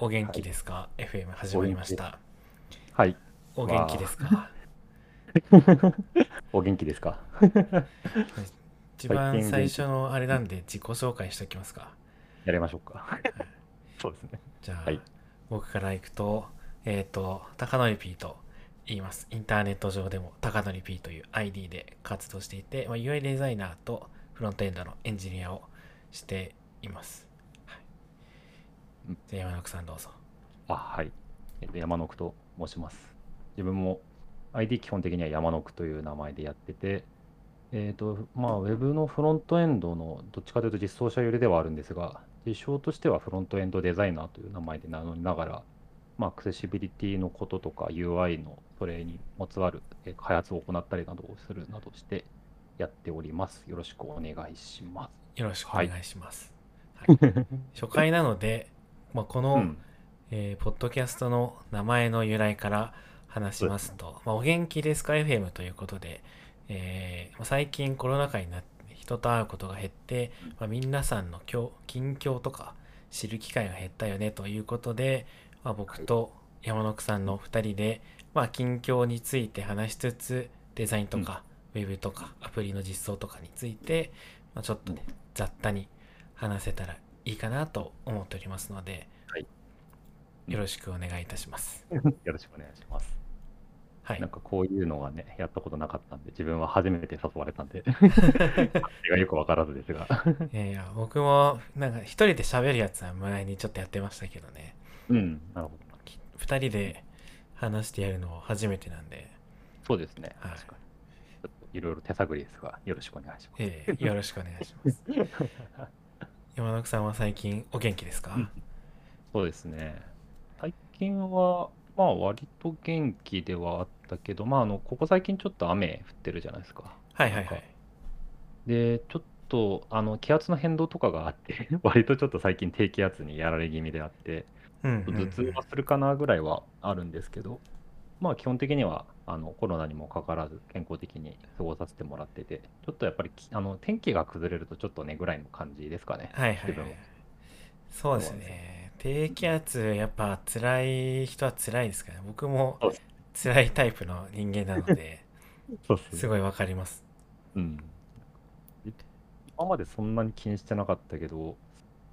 お元気ですか、はい、FM 始まりました。はい。お元気ですかお元気ですか一番最初のあれなんで自己紹介しておきますか。やりましょうか。はい、そうですね。じゃあ、はい、僕からいくと、高典 P と言います。インターネット上でも高典 P という ID で活動していて、まあ、UI デザイナーとフロントエンドのエンジニアをしています。じゃあ山野くさんどうぞ。あ、はい。山野くと申します。自分も ID 基本的には山野くという名前でやってて、まあ、ウェブのフロントエンドのどっちかというと実装者寄りではあるんですが、実証としてはフロントエンドデザイナーという名前で名乗りながら、まあ、アクセシビリティのこととか UI のそれにまつわる開発を行ったりなどをするなどしてやっております。よろしくお願いします。よろしくお願いします。はいはい、初回なので、まあ、この、ポッドキャストの名前の由来から話しますと、まあ、お元気ですか FM ということで、最近コロナ禍になって人と会うことが減って、まあ、皆さんの近況とか知る機会が減ったよねということで、まあ、僕と山野くさんの2人で、まあ、近況について話しつつデザインとか、ウェブとかアプリの実装とかについて、まあ、ちょっとね、雑多に話せたらいいかなと思っておりますので、はい、よろしくお願いいたします。よろしくお願いします。はい。なんかこういうのがね、やったことなかったんで、自分は初めて誘われたんで、よくわからずですが。いや、僕もなんか一人で喋るやつは前にちょっとやってましたけどね。うん、なるほど。二人で話してやるのは初めてなんで。そうですね。はい、確かに。ちょっといろいろ手探りですが、よろしくお願いします。よろしくお願いします。山野さんは最近お元気ですか？うん、そうですね。最近はまあ割と元気ではあったけど、まあここ最近ちょっと雨降ってるじゃないですか。はいはいはい。でちょっと気圧の変動とかがあって、割とちょっと最近低気圧にやられ気味であって、頭痛はするかなぐらいはあるんですけど、まあ基本的にはコロナにもかからず健康的に過ごさせてもらってて、ちょっとやっぱり天気が崩れるとちょっとねぐらいの感じですかね。はいはいはい。そうですね。低気圧やっぱ辛い人は辛いですからね。僕も辛いタイプの人間なので、すごいわかります。うん。今までそんなに気にしてなかったけど、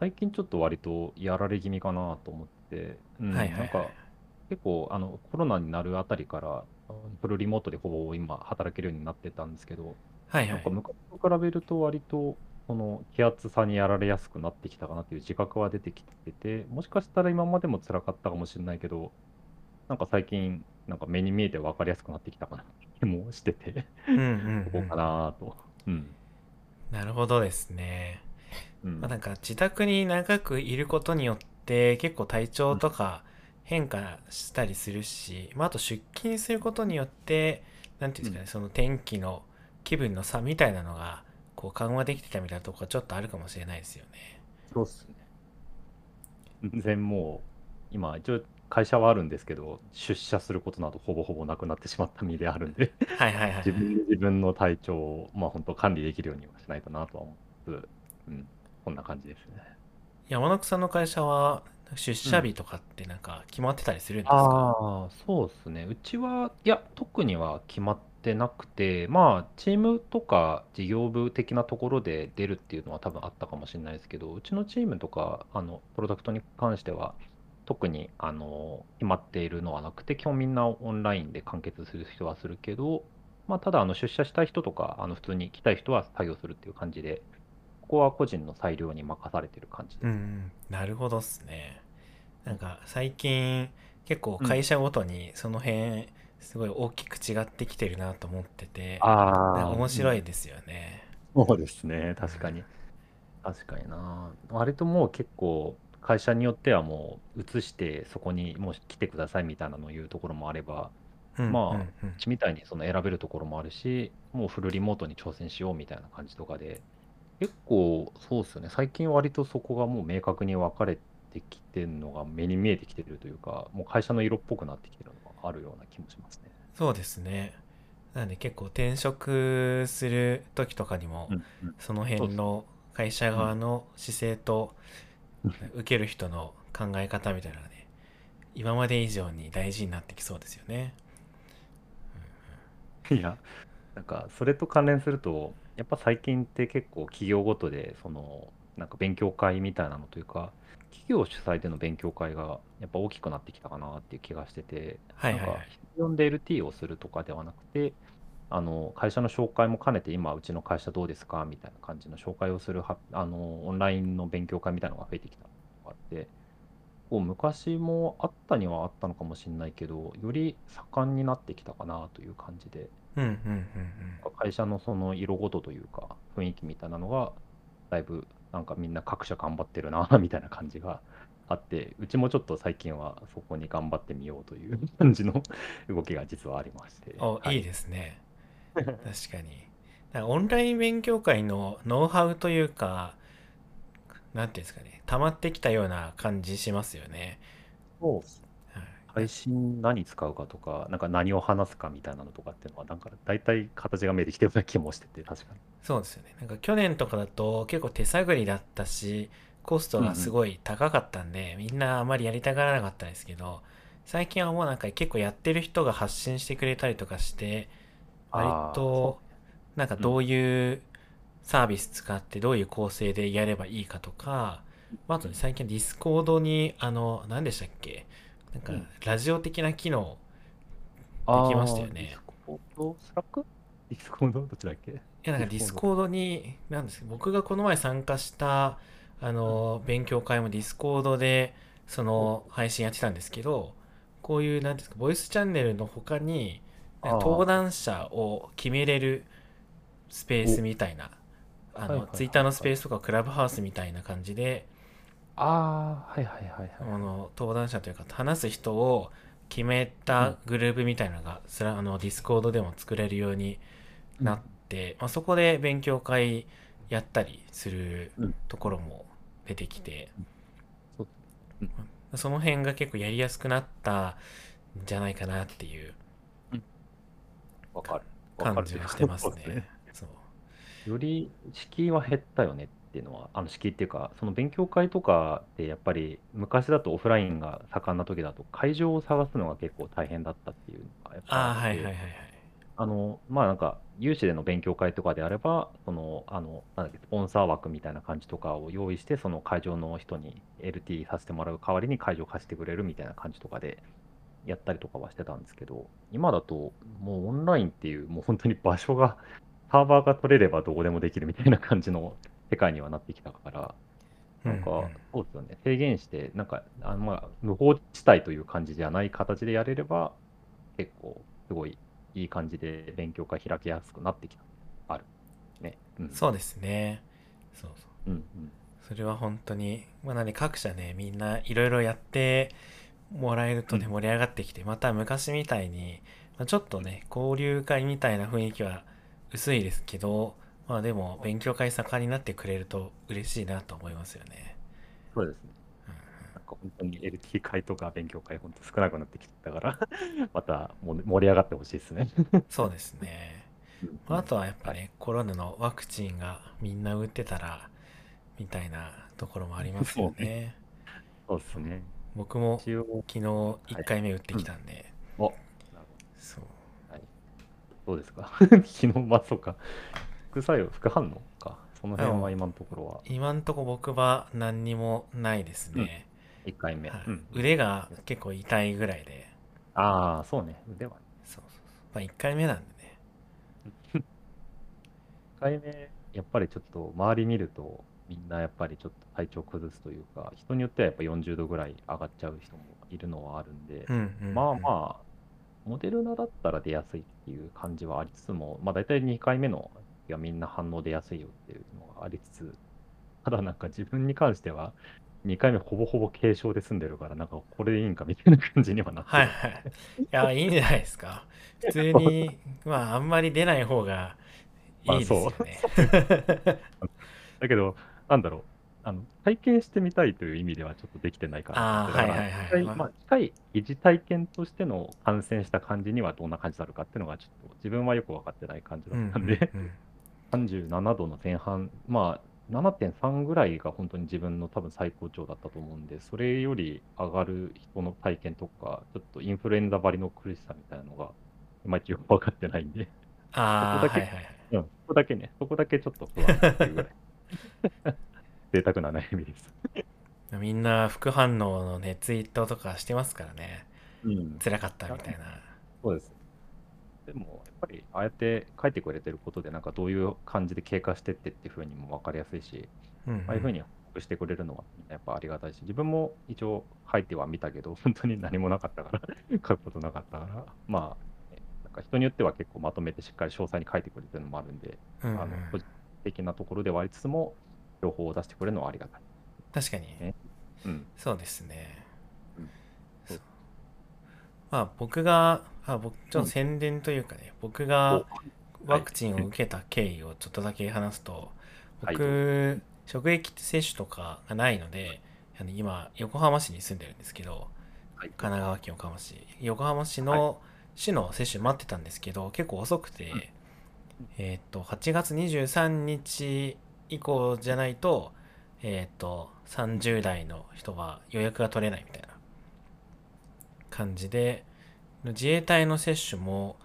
最近ちょっと割とやられ気味かなと思って、はいはいはい、なんか結構コロナになるあたりからフルリモートでほぼ今働けるようになってたんですけど、はいはい、なんか昔と比べると割とこの気圧差にやられやすくなってきたかなっていう自覚は出てきてて、もしかしたら今までも辛かったかもしれないけど、なんか最近なんか目に見えて分かりやすくなってきたかなって気もしてて、ここかなと、なるほどですね、まあ、なんか自宅に長くいることによって結構体調とか、変化したりするし、まあ、あと出勤することによって何て言うんですかね、その天気の気分の差みたいなのがこう緩和できてたみたいなとこがちょっとあるかもしれないですよね。そうっすね。全然もう今一応会社はあるんですけど、出社することなどほぼほぼなくなってしまった身であるんではいはい、はい、自分の体調をまあ本当管理できるようにはしないとなとは思う。こんな感じですね。山野さんの会社は出社日とかってなんか決まってたりするんですか？ああ、そうですね。うちはいや特には決まってなくて、まあチームとか事業部的なところで出るっていうのは多分あったかもしれないですけど、うちのチームとかプロダクトに関しては特に決まっているのはなくて、基本みんなオンラインで完結する人はするけど、まあただ出社したい人とか普通に来たい人は作業するっていう感じで。ここは個人の裁量に任されてる感じです。なるほどっすね。なんか最近結構会社ごとにその辺すごい大きく違ってきてるなと思ってて、面白いですよね。そうですね。確かに確かにな。割ともう結構会社によってはもう移してそこにもう来てくださいみたいなのを言うところもあれば、まあうちみたいにその選べるところもあるし、もうフルリモートに挑戦しようみたいな感じとかで。結構そうですよね。最近割とそこがもう明確に分かれてきてるのが目に見えてきてるというか、もう会社の色っぽくなってきてるのがあるような気もしますね。そうですね。なので結構転職する時とかにも、その辺の会社側の姿勢と受ける人の考え方みたいなのがね、今まで以上に大事になってきそうですよね。いや、なんかそれと関連すると、やっぱ最近って結構企業ごとでそのなんか勉強会みたいなのというか、企業主催での勉強会がやっぱ大きくなってきたかなっていう気がしてて、はいはいはい、なんか必要で LT をするとかではなくて、あの会社の紹介も兼ねて、今うちの会社どうですかみたいな感じの紹介をするあのオンラインの勉強会みたいなのが増えてきたのがあって、こう昔もあったにはあったのかもしれないけど、より盛んになってきたかなという感じで、会社のその色ごとというか雰囲気みたいなのがだいぶなんかみんな各社頑張ってるなみたいな感じがあって、うちもちょっと最近はそこに頑張ってみようという感じの動きが実はありまして。お、はい、いいですね。確かに、なんかオンライン勉強会のノウハウというか、なんていうんですかね、溜まってきたような感じしますよね。そう、配信何使うかとか、なんか何を話すかみたいなのとかっていうのは、なんか大体形が見えてきてるような気もしてて、確かに。そうですよね。なんか去年とかだと結構手探りだったし、コストがすごい高かったんで、みんなあまりやりたがらなかったんですけど、最近はもうなんか結構やってる人が発信してくれたりとかして、割となんかどういうサービス使ってどういう構成でやればいいかとか、あと最近ディスコードに何でしたっけ？なんかラジオ的な機能できましたよね。スラック？ディスコードどっちだっけ？いや、なんかディスコードになんですけど、僕がこの前参加した勉強会もディスコードでその配信やってたんですけど、こういうなんですか、ボイスチャンネルの他に登壇者を決めれるスペースみたいな、ツイッターのスペースとかクラブハウスみたいな感じで。ああ、はいはいはい、はい、登壇者というか話す人を決めたグループみたいなのが、ディスコードでも作れるようになって、そこで勉強会やったりするところも出てきて、その辺が結構やりやすくなったんじゃないかなっていう感じがしてますね。そう。より敷居は減ったよね。っていうのは、敷居っていうか、その勉強会とかでやっぱり昔だとオフラインが盛んな時だと会場を探すのが結構大変だったっていうのがやっぱあって、まあなんか有志での勉強会とかであれば、そのなんだっけ、スポンサー枠みたいな感じとかを用意して、その会場の人に LT させてもらう代わりに会場貸してくれるみたいな感じとかでやったりとかはしてたんですけど、今だともうオンラインっていう、もう本当に場所がサーバーが取れればどこでもできるみたいな感じの世界にはなってきたから、なんかそうですよね、制限して、なんか無法地帯という感じじゃない形でやれれば、結構すごいいい感じで勉強会開きやすくなってきたあるね、そうですね。そう、それは本当に、なんで各社ね、みんないろいろやってもらえるとね、盛り上がってきて、また昔みたいに、ちょっとね、交流会みたいな雰囲気は薄いですけど、でも勉強会盛んになってくれると嬉しいなと思いますよね。そうですね。なんか本当に LT 会とか勉強会、本当少なくなってきたからまた盛り上がってほしいですね。そうですね。あとはやっぱね、コロナのワクチンがみんな打ってたらみたいなところもありますよね。そうですね。僕も昨日1回目打ってきたんで、お、なるほど。そう、はい、どうですか？昨日そうか。副反応か、その辺は今のところは、今のところ僕は何にもないですね。1回目、腕が結構痛いぐらいで。ああ、そうね、腕はね。そう、1回目なんでね。1回目やっぱりちょっと周り見ると、みんなやっぱりちょっと体調崩すというか、人によってはやっぱ40度ぐらい上がっちゃう人もいるのはあるんで、モデルナだったら出やすいっていう感じはありつつも、だいたい2回目のみんな反応出やすいよっていうのがありつつ、ただなんか自分に関しては2回目ほぼほぼ軽症で済んでるから、なんかこれでいいんかみたいな感じにはなってる。はいはい。いや、いいんじゃないですか。普通にあんまり出ない方がいいですよね。だけどなんだろう、体験してみたいという意味ではちょっとできてないから。近い疑似体験としての感染した感じにはどんな感じになるかっていうのがちょっと自分はよく分かってない感じだったんで、37度の前半、7.3 ぐらいが本当に自分の多分最高潮だったと思うんで、それより上がる人の体験とか、ちょっとインフルエンザばりの苦しさみたいなのが、いまいちよく分かってないんで、そこだけね、そこだけちょっと不安っていうぐらい。贅沢な悩みです。みんな副反応のね、ツイートとかしてますからね、辛かったみたいな。そうです。でもやっぱりああやって書いてくれてることでなんかどういう感じで経過してってっていう風にも分かりやすいし、ああいう風に報告してくれるのはやっぱありがたいし、自分も一応書いては見たけど本当に何もなかったから書くことなかったから、まあなんか人によっては結構まとめてしっかり詳細に書いてくれてるのもあるんで、個人的なところではありつつも情報を出してくれるのはありがたい。確かに、そうですね。まあ、僕ちょっと宣伝というかね、僕がワクチンを受けた経緯をちょっとだけ話すと、僕、職域接種とかがないので、今、横浜市に住んでるんですけど、神奈川県横浜市、横浜市の市の接種待ってたんですけど、結構遅くて、8月23日以降じゃないと、30代の人は予約が取れないみたいな感じで、自衛隊の接種も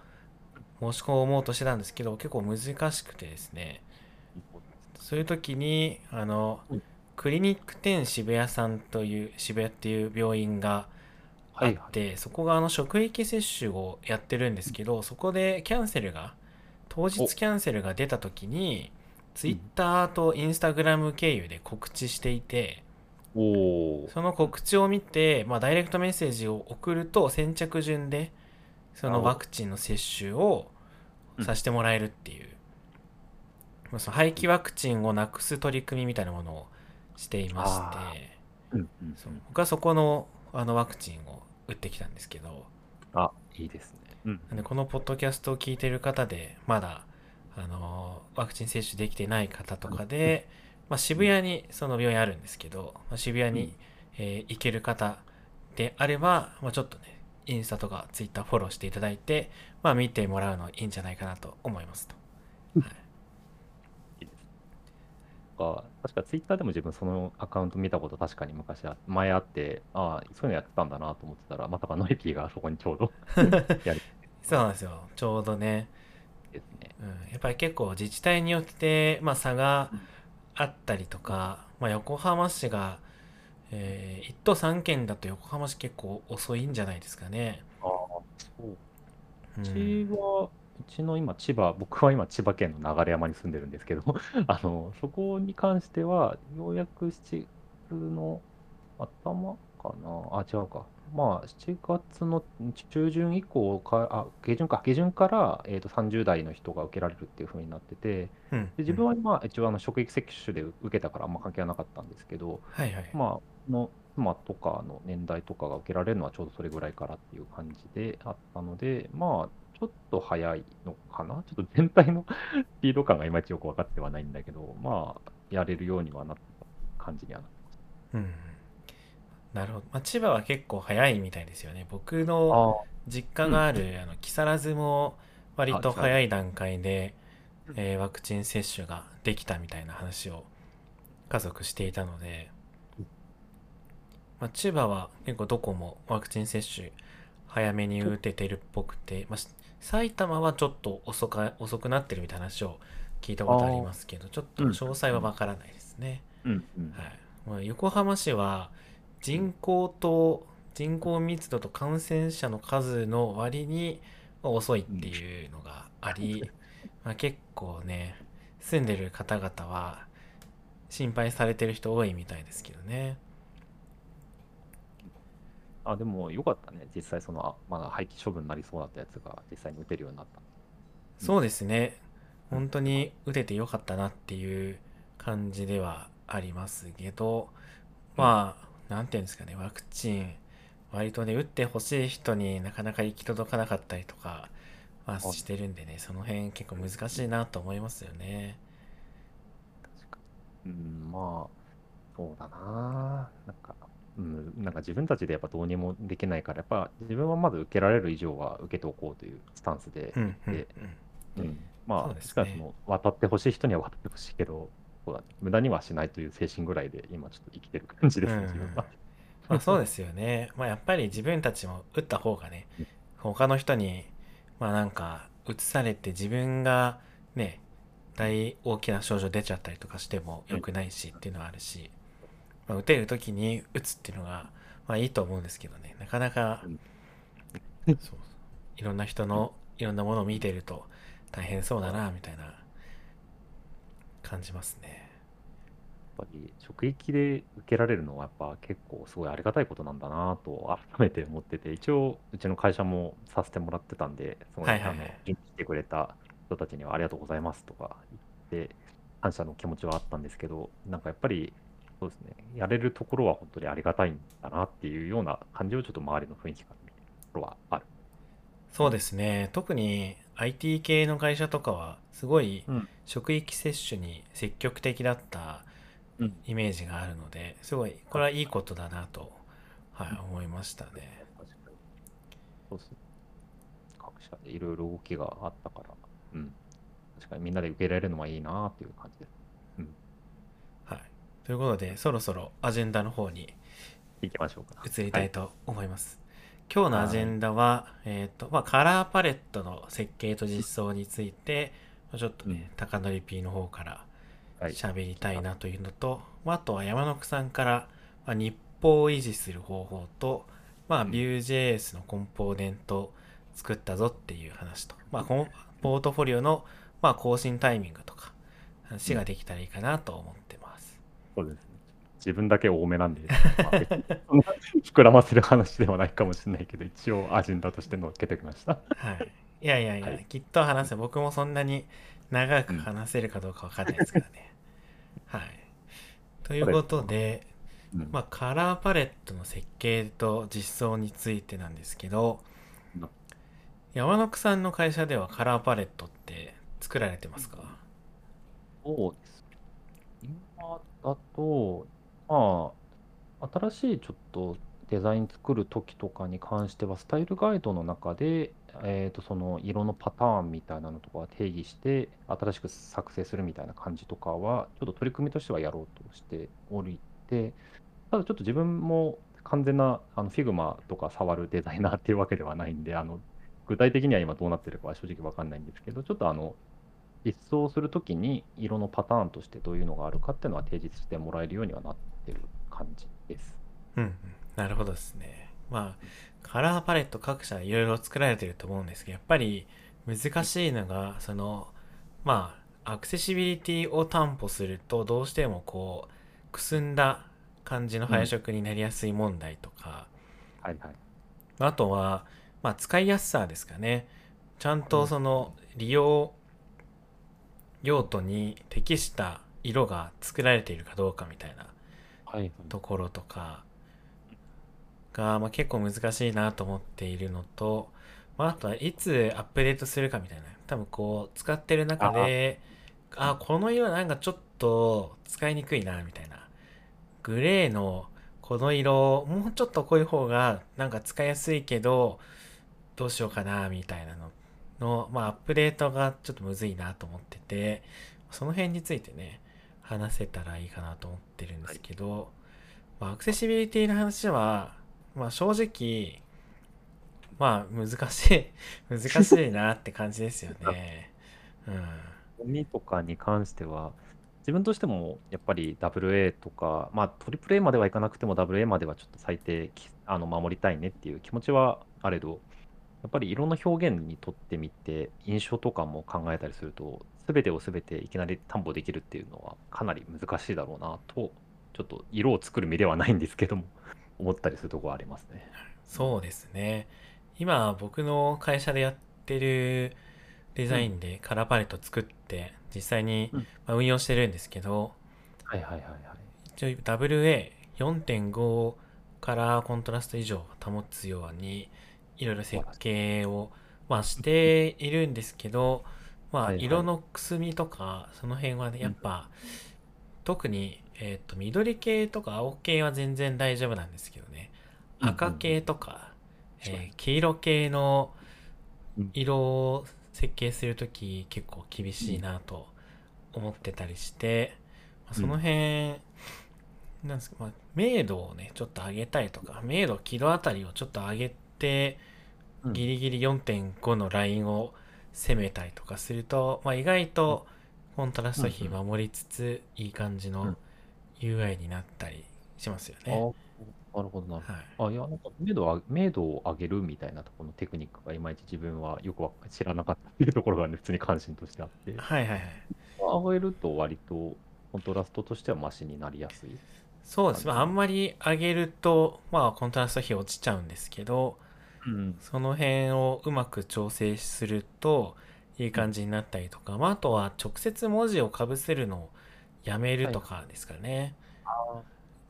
申し込もうとしてたんですけど、結構難しくてですね、そういう時にクリニック10渋谷さんという渋谷っていう病院があって、そこが職域接種をやってるんですけど、そこで当日キャンセルが出た時にツイッターとインスタグラム経由で告知していて、その告知を見て、ダイレクトメッセージを送ると先着順でそのワクチンの接種をさせてもらえるっていう、その廃棄ワクチンをなくす取り組みみたいなものをしていまして、僕はそこの、ワクチンを打ってきたんですけど、いいですね。なんでこのポッドキャストを聞いてる方でまだワクチン接種できてない方とかで、渋谷にその病院あるんですけど、渋谷に、行ける方であれば、ちょっとねインスタとかツイッターフォローしていただいて、見てもらうのいいんじゃないかなと思いますと。確かツイッターでも自分そのアカウント見たこと確かに前あって、そういうのやってたんだなと思ってたら、まさかノイピーがそこにちょうどやる。そうなんですよ、ちょうどね。やっぱり結構自治体によって、差があったりとか、横浜市が、1都3県だと横浜市結構遅いんじゃないですかね。僕は今千葉県の流山に住んでるんですけど、そこに関してはようやく7月の頭かな、7月の中旬以降か、下旬から、30代の人が受けられるっていう風になってて、で自分は一応職域接種で受けたからあんま関係はなかったんですけど、妻とかの年代とかが受けられるのはちょうどそれぐらいからっていう感じであったので、ちょっと早いのかな、ちょっと全体のスピード感がいまいちよく分かってはないんだけど、やれるようにはなった感じにはなってます。なるほど。千葉は結構早いみたいですよね。僕の実家がある木更津も割と早い段階で、ワクチン接種ができたみたいな話を家族していたので、千葉は結構どこもワクチン接種早めに打ててるっぽくて、埼玉はちょっと遅くなってるみたいな話を聞いたことありますけど、ちょっと詳細はわからないですね。横浜市は人口密度と感染者の数の割に遅いっていうのがあり、結構ね住んでる方々は心配されてる人多いみたいですけどね。でもよかったね、実際その廃棄処分になりそうだったやつが実際に打てるようになった。そうですね、本当に打ててよかったなっていう感じではありますけど、なんていうんですかね、ワクチン割とね打ってほしい人になかなか行き届かなかったりとか、してるんでね、その辺結構難しいなと思いますよね。確かに、そうだな、なんか自分たちでやっぱどうにもできないから、やっぱ自分はまず受けられる以上は受けておこうというスタンスで、確かに渡ってほしい人には渡ってほしいけど、そうだね、無駄にはしないという精神ぐらいで今ちょっと生きてる感じですね、自分は。まあ、そうですよね。まあ、やっぱり自分たちも打った方がね、他の人にまあなんか移されて自分がね大きな症状出ちゃったりとかしても良くないしっていうのはあるし、まあ、打てる時に打つっていうのがまあいいと思うんですけどね、なかなかそういろんな人のいろんなものを見てると大変そうだなみたいな感じますね。やっぱり職域で受けられるのはやっぱ結構すごいありがたいことなんだなと改めて思ってて、一応うちの会社もさせてもらってたんで、すごい来てくれた人たちにはありがとうございますとか言って感謝の気持ちはあったんですけど、なんかやっぱりそうですね、やれるところは本当にありがたいんだなっていうような感じをちょっと周りの雰囲気から見るところはある。そうですね、特に IT 系の会社とかはすごい職域接種に積極的だったイメージがあるので、すごいこれはいいことだなと、はい、思いましたね。そうですね、各社でいろいろ動きがあったから、うん、確かにみんなで受けられるのはいいなという感じです、うん、はい。ということでそろそろアジェンダの方に行きましょうか、移りたいと思います、はい、今日のアジェンダは、まあ、カラーパレットの設計と実装についてちょっとね、うん、高典 P の方から喋りたいなというのと、あとは山野久さんから、まあ、日報を維持する方法と、まあ、Vue.js のコンポーネント作ったぞっていう話と、まあ、ポートフォリオのまあ更新タイミングとか話ができたらいいかなと思ってます、うん、そうですね、自分だけ多めなんで、まあ、膨らませる話ではないかもしれないけど一応アジェンダとして載っけてきました、はい、いやいやいや、はい、きっと話せ、僕もそんなに長く話せるかどうか分かんないですからね、うんはい、ということで、うんまあ、カラーパレットの設計と実装についてなんですけど、うん、山野久さんの会社ではカラーパレットって作られてますか？そうです。今だと、まあ、新しいちょっとデザイン作る時とかに関してはスタイルガイドの中で、その色のパターンみたいなのとかは定義して新しく作成するみたいな感じとかはちょっと取り組みとしてはやろうとしておりて、ただちょっと自分も完全なFigma とか触るデザイナーっていうわけではないんで、具体的には今どうなってるかは正直わかんないんですけど、ちょっと実装するときに色のパターンとしてどういうのがあるかっていうのは提示してもらえるようにはなってる感じです。うん、なるほどですね。まあ、カラーパレット各社いろいろ作られてると思うんですけど、やっぱり難しいのがそのまあアクセシビリティを担保するとどうしてもこうくすんだ感じの配色になりやすい問題とか、うんはいはい、あとは、まあ、使いやすさですかね。ちゃんとその利用用途に適した色が作られているかどうかみたいなところとか、はいはいが、まあ、結構難しいなと思っているのと、まあ、あとはいつアップデートするかみたいな、多分こう使ってる中でこの色なんかちょっと使いにくいなみたいな、グレーのこの色もうちょっと濃い方がなんか使いやすいけどどうしようかなみたいなの、まあ、アップデートがちょっとむずいなと思ってて、その辺についてね話せたらいいかなと思ってるんですけど、まあ、アクセシビリティの話はまあ、正直、まあ、難しいなって感じですよね。うん。とかに関しては、自分としてもやっぱり AA とか、まあ、AAA まではいかなくても AA まではちょっと最低守りたいねっていう気持ちはあれど、やっぱり色の表現にとってみて、印象とかも考えたりすると、全てを全ていきなり担保できるっていうのはかなり難しいだろうなと、ちょっと色を作る身ではないんですけども。思ったりするところありますね。そうですね。今僕の会社でやってるデザインでカラーパレット作って実際に運用してるんですけど、うん、はいはいはいはい。一応 WA4.5 カラーコントラスト以上保つようにいろいろ設計をまあしているんですけど、まあ色のくすみとかその辺はねやっぱ特に緑系とか青系は全然大丈夫なんですけどね、赤系とか、黄色系の色を設計するとき結構厳しいなと思ってたりして、その辺、なんですか、まあ、明度をね、ちょっと上げたいとか、明度、輝度あたりをちょっと上げて、ギリギリ 4.5 のラインを攻めたりとかすると、まあ、意外とコントラスト比守りつつ、いい感じの UI になったりしますよね。なるほどなるほど。はい、あ、いや、なんか明度を上げるみたいなところのテクニックがいまいち自分はよく知らなかったっていうところが、ね、普通に関心としてあって、はいはいはい、上げると割とコントラストとしてはマシになりやすい。そうですね、まあ、あんまり上げると、まあ、コントラスト比落ちちゃうんですけど、うん、その辺をうまく調整するといい感じになったりとか、まあ、あとは直接文字をかぶせるのをやめるとかですかね。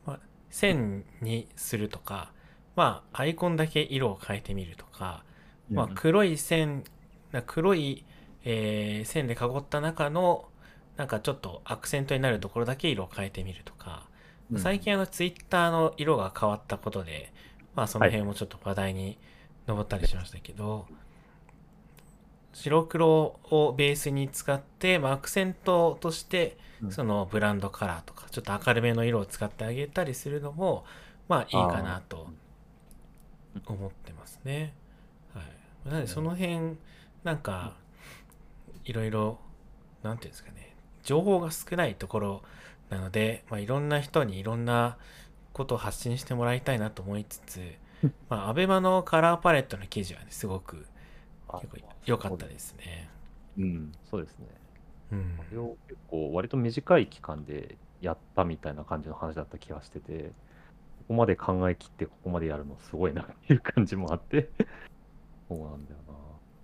はい、線にするとか、まあ、アイコンだけ色を変えてみるとか、まあ、黒い、線で囲った中のなんかちょっとアクセントになるところだけ色を変えてみるとか、最近ツイッターの色が変わったことで、まあ、その辺もちょっと話題に上ったりしましたけど、はい、白黒をベースに使って、まあ、アクセントとしてそのブランドカラーとかちょっと明るめの色を使ってあげたりするのもまあいいかなと思ってますね。はい、なのでその辺なんかいろいろなんていうんですかね、情報が少ないところなので、まあ、いろんな人にいろんなことを発信してもらいたいなと思いつつ、まあ、Abemaのカラーパレットの記事は、ね、すごく良かったですね。うん、そうですね。うん、これを結構割と短い期間でやったみたいな感じの話だった気がしてて、ここまで考え切ってここまでやるのすごいなっていう感じもあってそうなんだよな。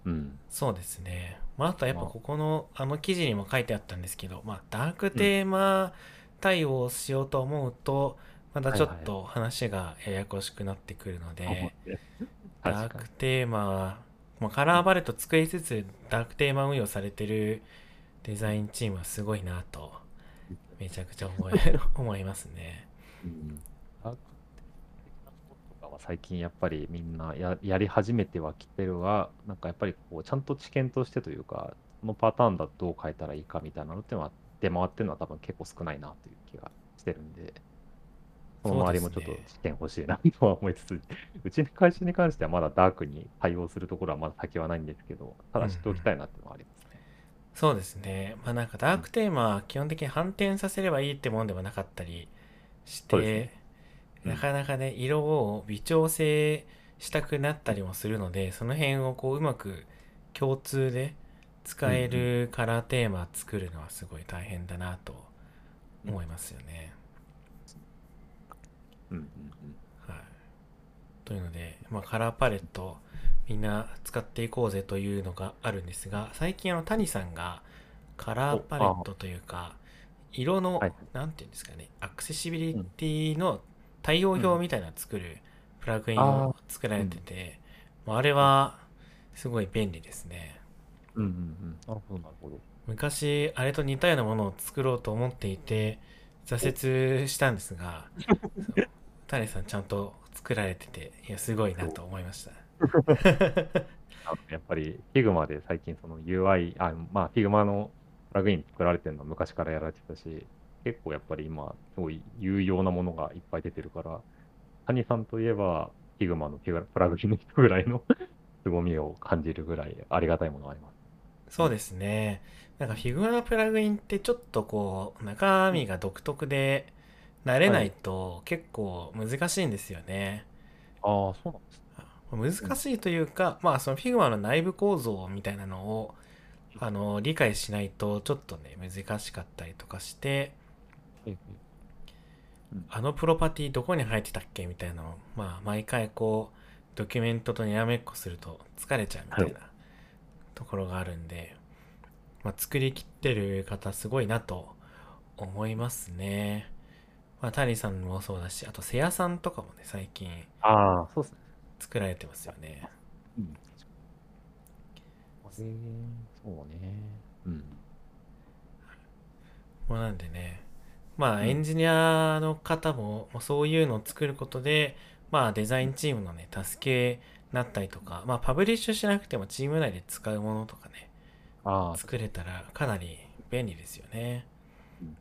うん、そうですね。まあ、あとやっぱここの、まあ、あの記事にも書いてあったんですけど、まあ、ダークテーマ対応しようと思うと、うん、またちょっと話がややこしくなってくるので、はいはいはい、ダークテーマ、まあ、カラーパレット作りつつダークテーマ運用されてるデザインチームはすごいなとめちゃくちゃ思いますね。うん、ダークとかは最近やっぱりみんな やり始めてはきてるが、なんかやっぱりこうちゃんと知見としてというか、このパターンだどう変えたらいいかみたいなのってのは出回ってるのは多分結構少ないなという気がしてるんで、その周りもちょっと知見欲しいなとは思いつつ、うちの会社に関してはまだダークに対応するところはまだ先はないんですけど、ただ知っておきたいなっていうのはあります。うんうん、そうですね。まあなんかダークテーマは基本的に反転させればいいってもんでもなかったりして、ね、うん、なかなかね、色を微調整したくなったりもするので、その辺をこううまく共通で使えるカラーテーマ作るのはすごい大変だなと思いますよね。うんうんうん、はい。というので、まあ、カラーパレットみんな使っていこうぜというのがあるんですが、最近谷さんがカラーパレットというか色の、はい、なんていうんですかね、アクセシビリティの対応表みたいなのを作るプラグインを作られてて、うん、あれはすごい便利ですね。うんうんうん、なるほどなるほど。昔あれと似たようなものを作ろうと思っていて挫折したんですが、谷さんちゃんと作られてて、いやすごいなと思いました。やっぱり Figma で最近その UI、 まあ Figma のプラグイン作られてるのは昔からやられてたし、結構やっぱり今すごい有用なものがいっぱい出てるから、谷さんといえば Figma のプラグインの人ぐらいの凄みを感じるぐらいありがたいものがあります。そうですね。なんか Figma のプラグインってちょっとこう中身が独特で慣れないと結構難しいんですよね。はい、ああ、そうなんですね。難しいというか、まあその Figma の内部構造みたいなのを理解しないとちょっとね難しかったりとかして、あのプロパティどこに入ってたっけみたいなのを、まあ毎回こうドキュメントとにらめっこすると疲れちゃうみたいなところがあるんで、まあ作りきってる方すごいなと思いますね。まあ谷さんもそうだし、あと瀬谷さんとかもね最近、ああそうですね、作られてますよね。うん。そうね。うん。まあなんでね、まあエンジニアの方もそういうのを作ることで、まあデザインチームのね助けになったりとか、まあパブリッシュしなくてもチーム内で使うものとかね、作れたらかなり便利ですよね。うん、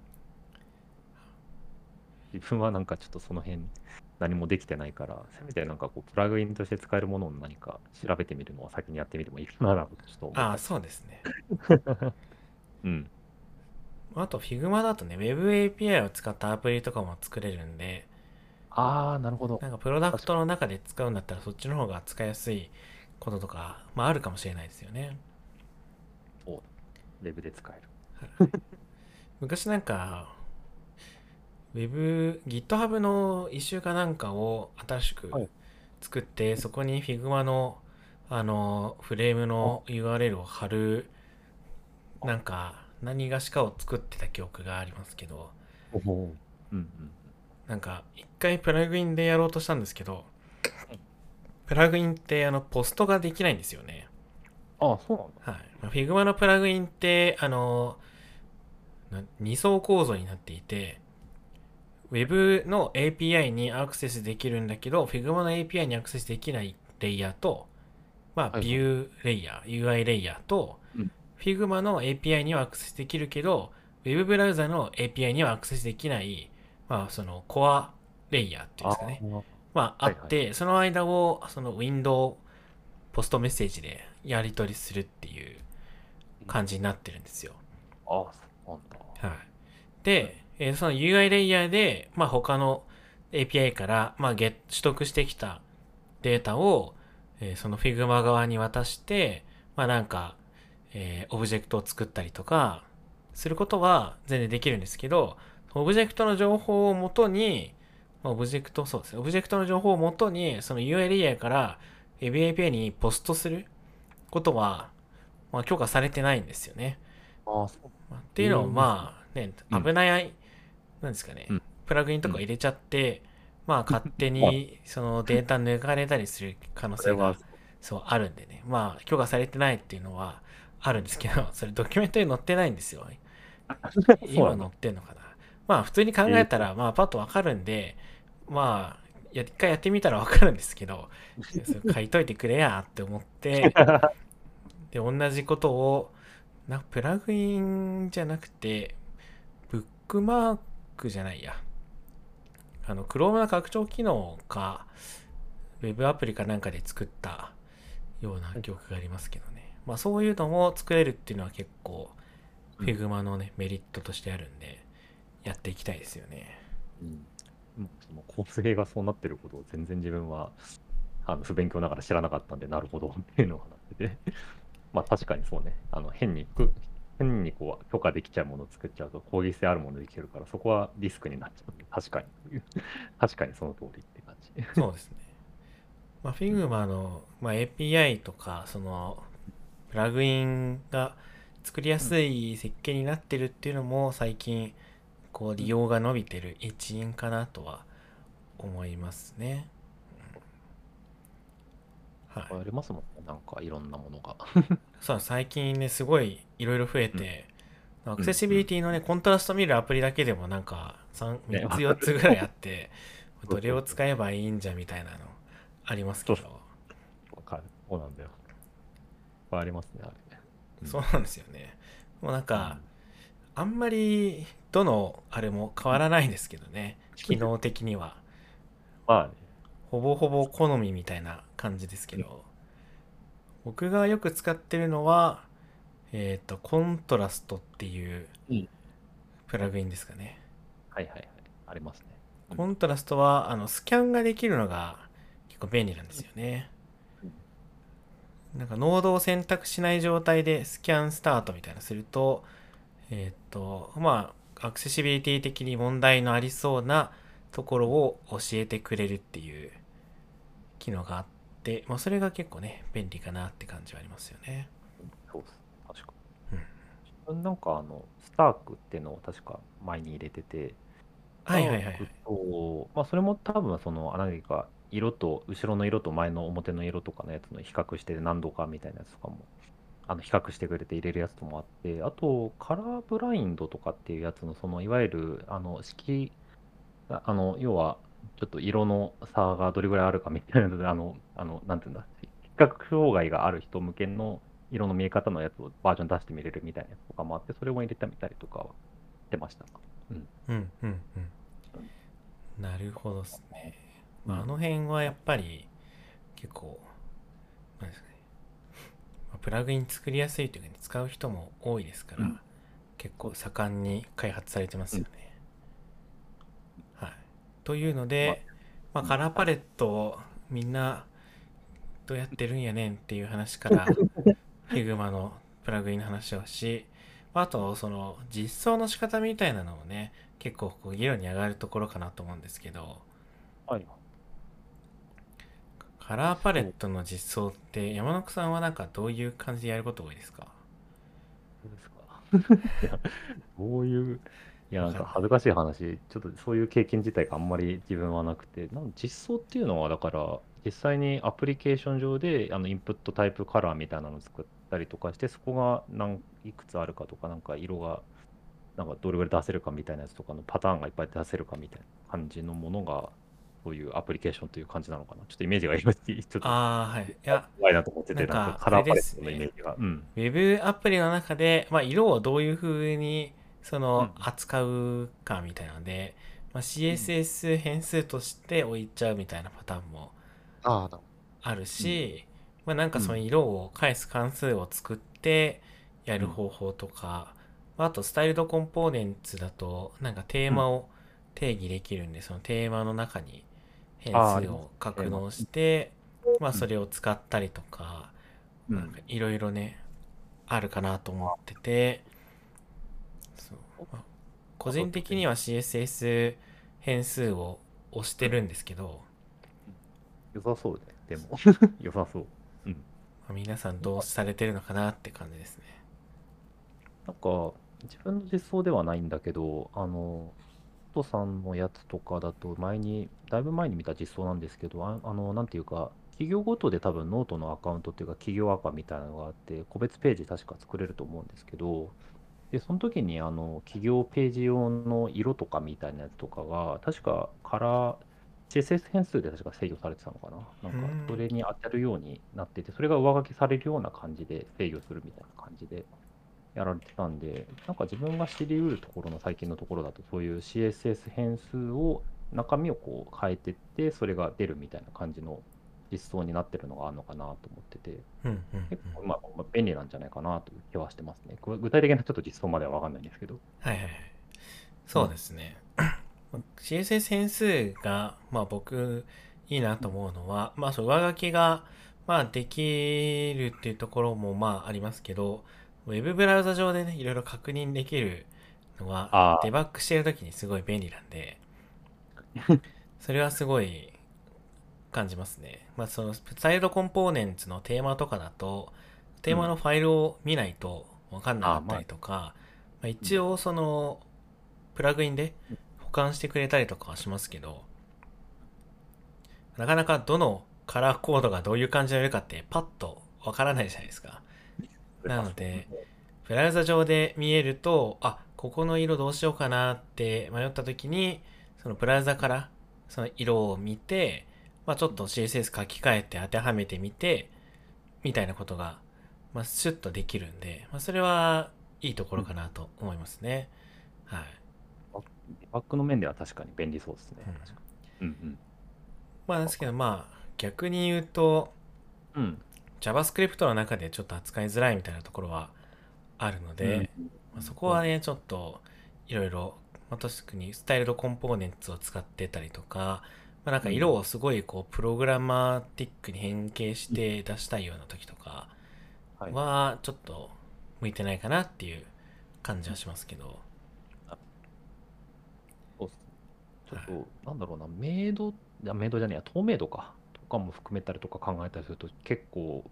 自分はなんかちょっとその辺何もできてないから、せめてなんかこうプラグインとして使えるものを何か調べてみるのを先にやってみてもいいかなとちょっと思った。ああ、そうですね。うん。あと Figma だとね、Web API を使ったアプリとかも作れるんで、ああ、なるほど。なんかプロダクトの中で使うんだったらそっちの方が使いやすいこととか、まああるかもしれないですよね。お、Web で使える。昔なんか、Web、GitHub のイシューかなんかを新しく作って、はい、そこに Figma の、フレームの URL を貼る、なんか、何がしかを作ってた記憶がありますけど、うんうん、なんか一回プラグインでやろうとしたんですけど、プラグインってポストができないんですよね。ああ、そうなんだ。はい。Figma のプラグインって2層構造になっていて、Web の API にアクセスできるんだけど Figma の API にアクセスできないレイヤーと、まあ、View レイヤー、UI レイヤーと、Figma の API にはアクセスできるけど Web ブラウザの API にはアクセスできない、まあ、そのコアレイヤーっていうんですかね、まああって、はいはい、その間をそのウィンドウポストメッセージでやり取りするっていう感じになってるんですよ。あ、そうなんだ。はい。で、その UI レイヤーで、まあ、他の API から、まあ、取得してきたデータを、その Figma 側に渡して、まあ、なんかオブジェクトを作ったりとかすることは全然できるんですけど、オブジェクトの情報をもとに、そうですね、オブジェクトの情報をもとに、その UI レイヤーから Web API にポストすることは、まあ、許可されてないんですよね。あ、そう。っていうのを、まあ、ね、危ない、なんですかね、プラグインとか入れちゃって、まあ、勝手にそのデータ抜かれたりする可能性が、そう、あるんでね。まあ、許可されてないっていうのは、あるんですけど、それドキュメントに載ってないんですよ。今載ってんのかな。まあ普通に考えたら、まあパッとわかるんで、まあ一回やってみたらわかるんですけど、書いといてくれやって思って、で、同じことを、なんかプラグインじゃなくて、ブックマークじゃないや。Chrome の拡張機能か、Web アプリかなんかで作ったような記憶がありますけどね。まあ、そういうのも作れるっていうのは結構 Figma のね、メリットとしてあるんでやっていきたいですよね。うん、構成がそうなってることを全然自分は不勉強ながら知らなかったんで、なるほどっていうのがなっててまあ確かにそうね、変にこう許可できちゃうものを作っちゃうと攻撃性あるものできるから、そこはリスクになっちゃうんで、確かにその通りって感じ。そうですね。まあ、Figma の、まあ、API とかそのプラグインが作りやすい設計になってるっていうのも最近こう利用が伸びてる一因かなとは思いますね。はい。ありますもんね。なんかいろんなものが。そう、最近ねすごいいろいろ増えて、アクセシビリティのねコントラスト見るアプリだけでもなんか3つ4つぐらいあって、どれを使えばいいんじゃみたいなのありますけど。わかる。そうなんだよ。ありますね、あれね。そうなんですよね。もうなんか、あんまりどのあれも変わらないんですけどね、機能的には。まあ、ほぼほぼ好みみたいな感じですけど、僕がよく使ってるのは、コントラストっていうプラグインですかね。はいはいはい、ありますね。コントラストはスキャンができるのが結構便利なんですよね。なんかノードを選択しない状態でスキャンスタートみたいなすると、まあアクセシビリティ的に問題のありそうなところを教えてくれるっていう機能があって、まあ、それが結構ね便利かなって感じはありますよね。そうです、確か。うん。なんかスタークっていうのを確か前に入れてて、はいはいはい。まあそれも多分その何か色と後ろの色と前の表の色とかのやつの比較して何度かみたいなやつとかも比較してくれて入れるやつともあって、あとカラーブラインドとかっていうやつのそのいわゆる色要はちょっと色の差がどれぐらいあるかみたいなのでなんていうんだ、比較障害がある人向けの色の見え方のやつをバージョン出してみれるみたいなやつとかもあって、それも入れてみたりとかはしてました。うんうんうんうん。なるほどですね。まあ、あの辺はやっぱり結構、なんですかね、プラグイン作りやすいというか、ね、使う人も多いですから、うん、結構盛んに開発されてますよね。うん、はい、というので、まあ、カラーパレットをみんなどうやってるんやねんっていう話からFigma のプラグインの話をし、あとその実装の仕方みたいなのもね、結構こう議論に上がるところかなと思うんですけど、はい、カラーパレットの実装って山野さんはなんかどういう感じでやること多いですか？どうですか？どういういや、なんか恥ずかしい話、ちょっとそういう経験自体があんまり自分はなくて、なん実装っていうのはだから実際にアプリケーション上でインプットタイプカラーみたいなのを作ったりとかして、そこがいくつあるかとか、なんか色がなんかどれぐらい出せるかみたいなやつとかのパターンがいっぱい出せるかみたいな感じのものが、そういうアプリケーションという感じなのかな。ちょっとイメージがいろいろちょっと怖いなと思ってて、なんかカラーパレットのイメージが、うん、ウェブアプリの中で、まあ、色をどういうふうにその扱うかみたいなので、うん、まあ、CSS 変数として置いちゃうみたいなパターンもあるし、うん、まあ、なんかその色を返す関数を作ってやる方法とか、うん、あとスタイルドコンポーネンツだとなんかテーマを定義できるんで、そのテーマの中に変数を格納して、まあ、それを使ったりとか、なんかいろいろね、あるかなと思ってて、個人的には CSS 変数を押してるんですけど、良さそうで、でも良さそう、うん、まあ、皆さんどうされてるのかなって感じですね。なんか自分の実装ではないんだけど、トさんのやつとかだとだいぶ前に見た実装なんですけど、なんていうか企業ごとで多分ノートのアカウントっていうか企業アカみたいなのがあって、個別ページ確か作れると思うんですけど、でその時に企業ページ用の色とかみたいなやつとかが確かカラー CSS 変数で確か制御されてたのかな。なんかそれに当たるようになってて、それが上書きされるような感じで制御するみたいな感じでやられてたんで、なんか自分が知り得るところの最近のところだと、そういう CSS 変数を中身をこう変えてって、それが出るみたいな感じの実装になってるのがあるのかなと思ってて、うんうんうん、結構まあ便利なんじゃないかなという気はしてますね。具体的なちょっと実装までは分かんないんですけど、はいはい、そうですね。CSS 変数がまあ僕いいなと思うのは、まあ、上書きがまあできるっていうところもまあありますけど、ウェブブラウザ上でね、いろいろ確認できるのはデバッグしてるときにすごい便利なんでそれはすごい感じますね。まあ、そのスタイルドコンポーネンツのテーマとかだと、テーマのファイルを見ないと分かんなかったりとか、まあ、一応そのプラグインで保管してくれたりとかはしますけど、なかなかどのカラーコードがどういう感じの色かってパッと分からないじゃないですか。なのでブラウザ上で見えると、あ、ここの色どうしようかなって迷った時に、そのブラウザからその色を見て、まあ、ちょっと CSS 書き換えて当てはめてみてみたいなことが、まあ、シュッとできるんで、まあ、それはいいところかなと思いますね。はい、デバッグの面では確かに便利そうですね。うんうんうん、まあですけど、まあ逆に言うと、うん、JavaScript の中でちょっと扱いづらいみたいなところはあるので、うん、まあ、そこはね、ちょっといろいろ、まあ、特にスタイルドコンポーネンツを使ってたりとか、まあ、なんか色をすごいこうプログラマティックに変形して出したいような時とかはちょっと向いてないかなっていう感じはしますけど、そうですね。ちょっとなんだろうな、メイドじゃねえや透明度かとかも含めたりとか考えたりすると結構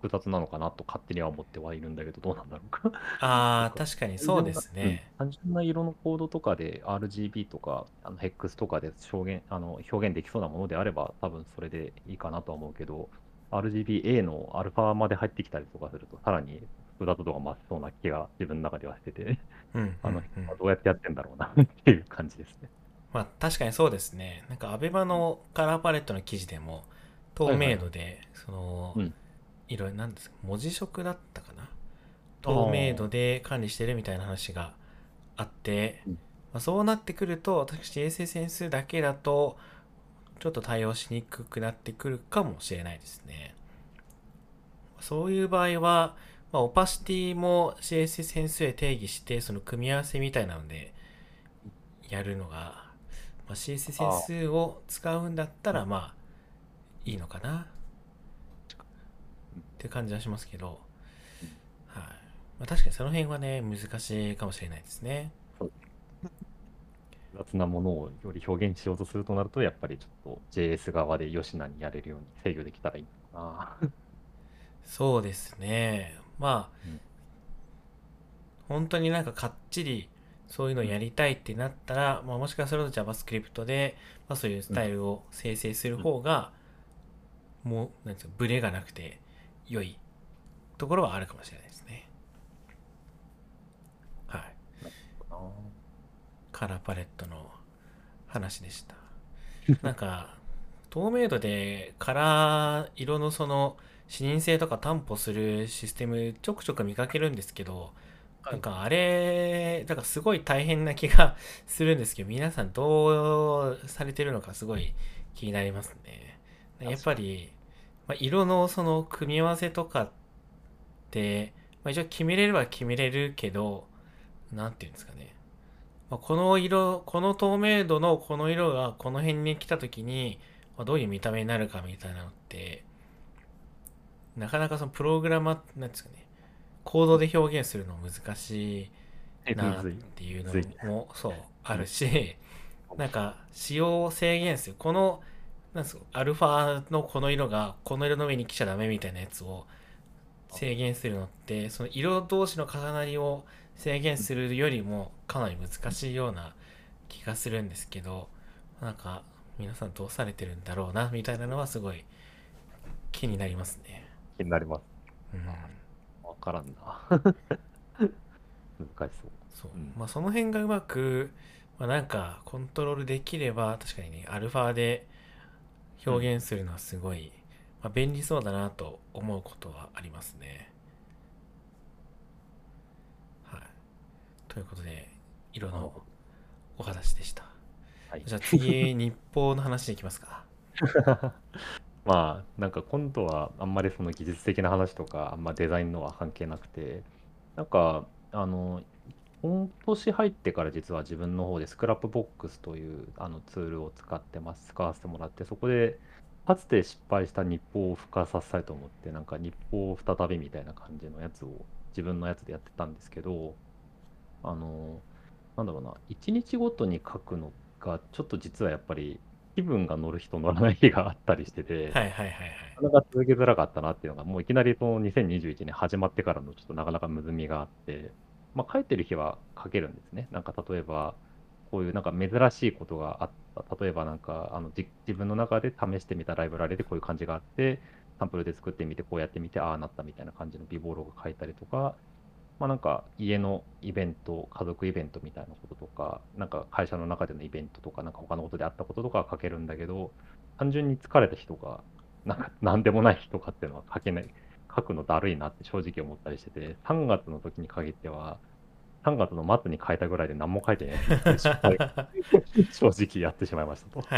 複雑なのかなと勝手には思ってはいるんだけど、どうなんだろうかああ確かにそうですね。単純な色のコードとかで RGB とかヘックスとかで表現できそうなものであれば多分それでいいかなとは思うけど、 RGBA のアルファまで入ってきたりとかするとさらに複雑度が増しそうな気が自分の中ではしてて、うんうんうん、どうやってやってんだろうなっていう感じですね。まあ確かにそうですね。なんか Abema のカラーパレットの記事でも透明度で、はいはい、その、うん、色々なんですか、文字色だったかな、透明度で管理してるみたいな話があって、そうなってくると、私 JSS だけだとちょっと対応しにくくなってくるかもしれないですね。そういう場合は、オパシティも CSS 変数で定義して、その組み合わせみたいなのでやるのが、CSS 変数を使うんだったら、いいのかなって感じはしますけど、はい。確かにその辺はね、難しいかもしれないですね。雑なものをより表現しようとするとなると、やっぱりちょっと JS 側で吉菜にやれるように制御できたらいいのかな。そうですね。本当にかっちりそういうのをやりたいってなったら、もしかすると JavaScript で、そういうスタイルを生成する方が、もう、なんていうか、ブレがなくて良いところはあるかもしれないですね。はい。カラーパレットの話でした。透明度でカラー色の視認性とか担保するシステムちょくちょく見かけるんですけど、あれすごい大変な気がするんですけど、皆さんどうされてるのかすごい気になりますね。やっぱり色の組み合わせとかって一応決めれれば決めれるけど、なんていうんですかね、この色、この透明度のこの色がこの辺に来た時にどういう見た目になるかみたいなのって。なかなかプログラマーってなんですかね、コードで表現するの難しいなっていうのもそうあるし、使用を制限する、このアルファのこの色がこの色の上に来ちゃダメみたいなやつを制限するのって、その色同士の重なりを制限するよりもかなり難しいような気がするんですけど、皆さんどうされてるんだろうなみたいなのはすごい気になりますね。になります。わからんな。難しそう。そう。その辺がうまく、コントロールできれば、確かにね、アルファで表現するのはすごい、便利そうだなと思うことはありますね。はい。ということで、色のお話でした。はい、じゃあ次、日報の話に行きますか。今度はあんまり技術的な話とかあんまデザインのは関係なくて、今年入ってから実は自分の方でスクラップボックスというツールを使わせてもらって、そこでかつて失敗した日報を復活させたいと思って日報を再びみたいな感じのやつを自分のやつでやってたんですけど、1日ごとに書くのがちょっと実はやっぱり気分が乗る日と乗らない日があったりしてて、なかなか続けづらかったなっていうのが、もういきなり2021年始まってからのちょっとなかなかむずみがあって、書いてる日は書けるんですね。例えば、こういう珍しいことがあった。例えば自分の中で試してみたライブラリでこういう感じがあって、サンプルで作ってみて、こうやってみて、ああなったみたいな感じの備忘録を書いたりとか、家のイベント、家族イベントみたいなこととか、会社の中でのイベントとか、他のことであったこととかは書けるんだけど、単純に疲れた日とか、なんでもない日とかっていうのは書けない、書くのだるいなって正直思ったりしてて、3月の時に限っては、3月の末に書いたぐらいで何も書いてないって失敗正直やってしまいましたと。そ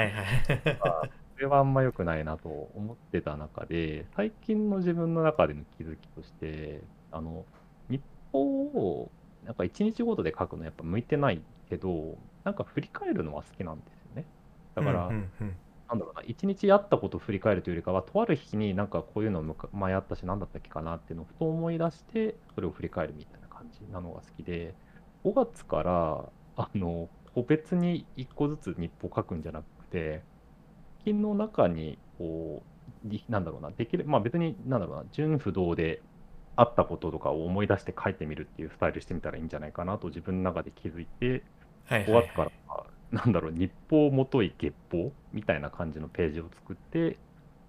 れはあんま良くないなと思ってた中で、最近の自分の中での気づきとして、日報を1日ごとで書くのやっぱ向いてないけど、振り返るのは好きなんですよね。だから、1日やったことを振り返るというよりかは、とある日にこういうの前あったし何だったっけかなっていうのをふと思い出してそれを振り返るみたいな感じなのが好きで、5月から個別に1個ずつ日報書くんじゃなくて、日記の中にできる、別に順不同であったこととかを思い出して書いてみるっていうスタイルしてみたらいいんじゃないかなと自分の中で気づいて、終わってから日報もとい月報みたいな感じのページを作って、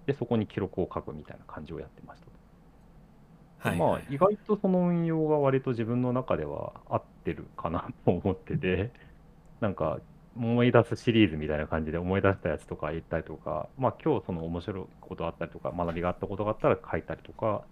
でそこに記録を書くみたいな感じをやってましたと。意外とその運用が割と自分の中では合ってるかなと思ってて、思い出すシリーズみたいな感じで思い出したやつとか言ったりとか、今日面白いことあったりとか学びがあったことがあったら書いたりとか。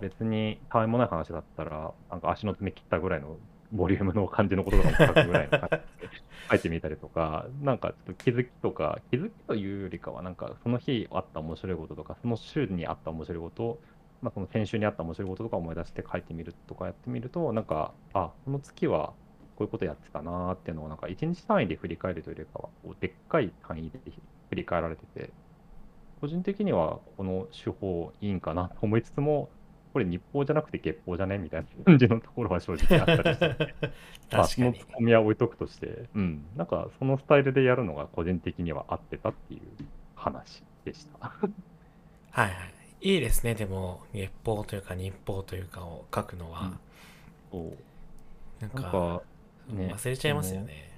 別にたわいもない話だったら足の爪切ったぐらいのボリュームの感じのこととかも書くぐらいの感じで書いてみたりとか、なんかちょっと気づきとか、気づきというよりかは、なんかその日あった面白いこととか、その週にあった面白いことを、まあ、その先週にあった面白いこととか思い出して書いてみるとかやってみると、なんか、あ、この月はこういうことやってたなーっていうのを、なんか1日単位で振り返るというよりかは、でっかい単位で振り返られてて、個人的にはこの手法いいんかなと思いつつも、これ日報じゃなくて月報じゃねみたいな感じのところは正直あったりして、ね、まあ、そのツッコミは置いとくとして、うん、なんかそのスタイルでやるのが個人的には合ってたっていう話でした。はいはい。いいですね、でも月報というか日報というかを書くのは。うん、なんか、ね、忘れちゃいますよね。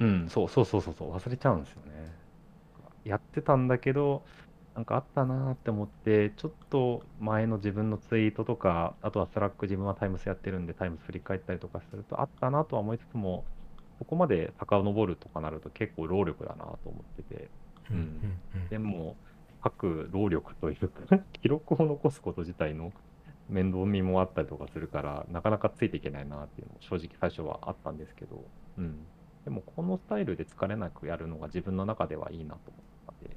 うん、そう、忘れちゃうんですよね。やってたんだけど、なんかあったなって思って、ちょっと前の自分のツイートとか、あとはスラック自分はタイムスやってるんで、タイムス振り返ったりとかすると、あったなとは思いつつも、ここまで遡るとかなると結構労力だなと思ってて、うん、でも、書く労力というか、記録を残すこと自体の面倒見もあったりとかするから、なかなかついていけないなっていうのも正直最初はあったんですけど、うん、でもこのスタイルで疲れなくやるのが自分の中ではいいなと思ったので、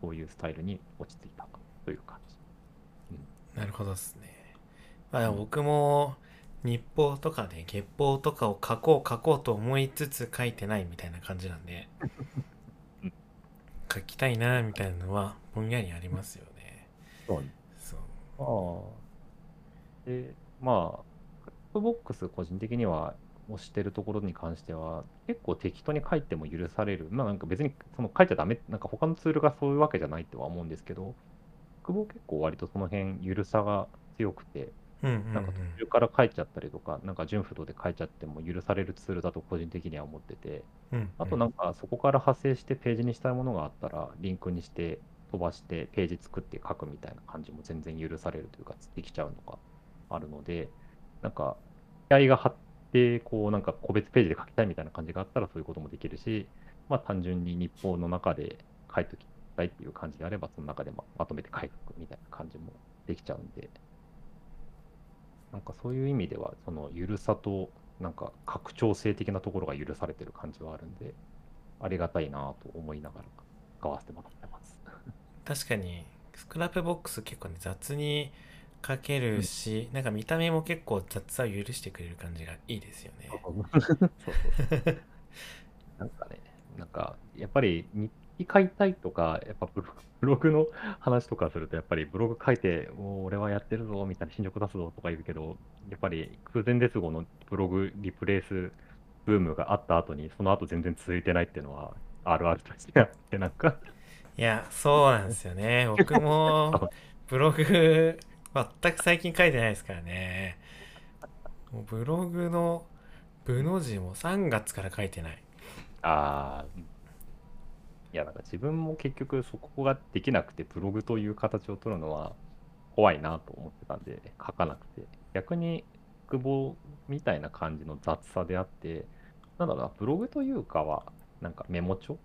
こういうスタイルに落ち着いたという感じ、うん、なるほどですね。まあ、でも僕も日報とかね、月報とかを書こうと思いつつ書いてないみたいな感じなんで、うん、書きたいなみたいなのはぼんやりありますよね。そうで、まあテックボックス個人的には押してるところに関しては結構適当に書いても許される、まあなんか別にその書いちゃダメ、なんか他のツールがそういうわけじゃないとは思うんですけど、僕も結構割とその辺緩さが強くて、なんか途中から書いちゃったりとか、なんか純不動で書いちゃっても許されるツールだと個人的には思ってて、あとなんかそこから派生してページにしたいものがあったらリンクにして飛ばしてページ作って書くみたいな感じも全然許されるというかできちゃうのがあるので、なんか気合いが張ってでこうなんか個別ページで書きたいみたいな感じがあったらそういうこともできるし、まあ、単純に日報の中で書いておきたいっていう感じであればその中で まとめて書いておくみたいな感じもできちゃうんで、なんかそういう意味ではその緩さとなんか拡張性的なところが許されてる感じはあるんでありがたいなと思いながら使わせてもらってます。確かにスクラップボックス結構ね雑に書けるし、なんか見た目も結構雑さを許してくれる感じがいいですよね。そうなんかね、なんかやっぱり日記書いたいとか、やっぱブログの話とかするとやっぱりブログ書いてもう俺はやってるぞみたいな進捗出すぞとか言うけど、やっぱり空前絶後のブログリプレイスブームがあった後にその後全然続いてないっていうのはあるあるとしてあって、なんかいやそうなんですよね。僕もブログ全く最近書いてないですからね。もうブログの部の字も3月から書いてない。いやなんか自分も結局そこができなくてブログという形を取るのは怖いなと思ってたんで書かなくて、逆に久保みたいな感じの雑さであって、なんだろうな、ブログというかはなんかメモ帳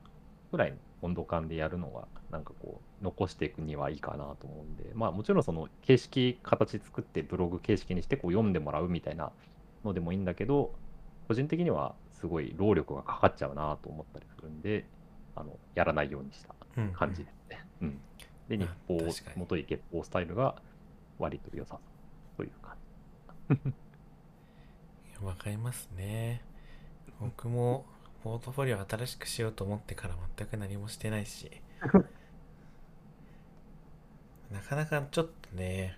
ぐらいの温度感でやるのがなんかこう残していくにはいいかなと思うんで、まあもちろんその形式形作ってブログ形式にしてこう読んでもらうみたいなのでもいいんだけど、個人的にはすごい労力がかかっちゃうなと思ったりするんで、やらないようにした感じですね。で日報元い月報スタイルが割と良さそうという感じ。わかりますね。僕もポートフォリオ新しくしようと思ってから全く何もしてないしなかなかちょっとね、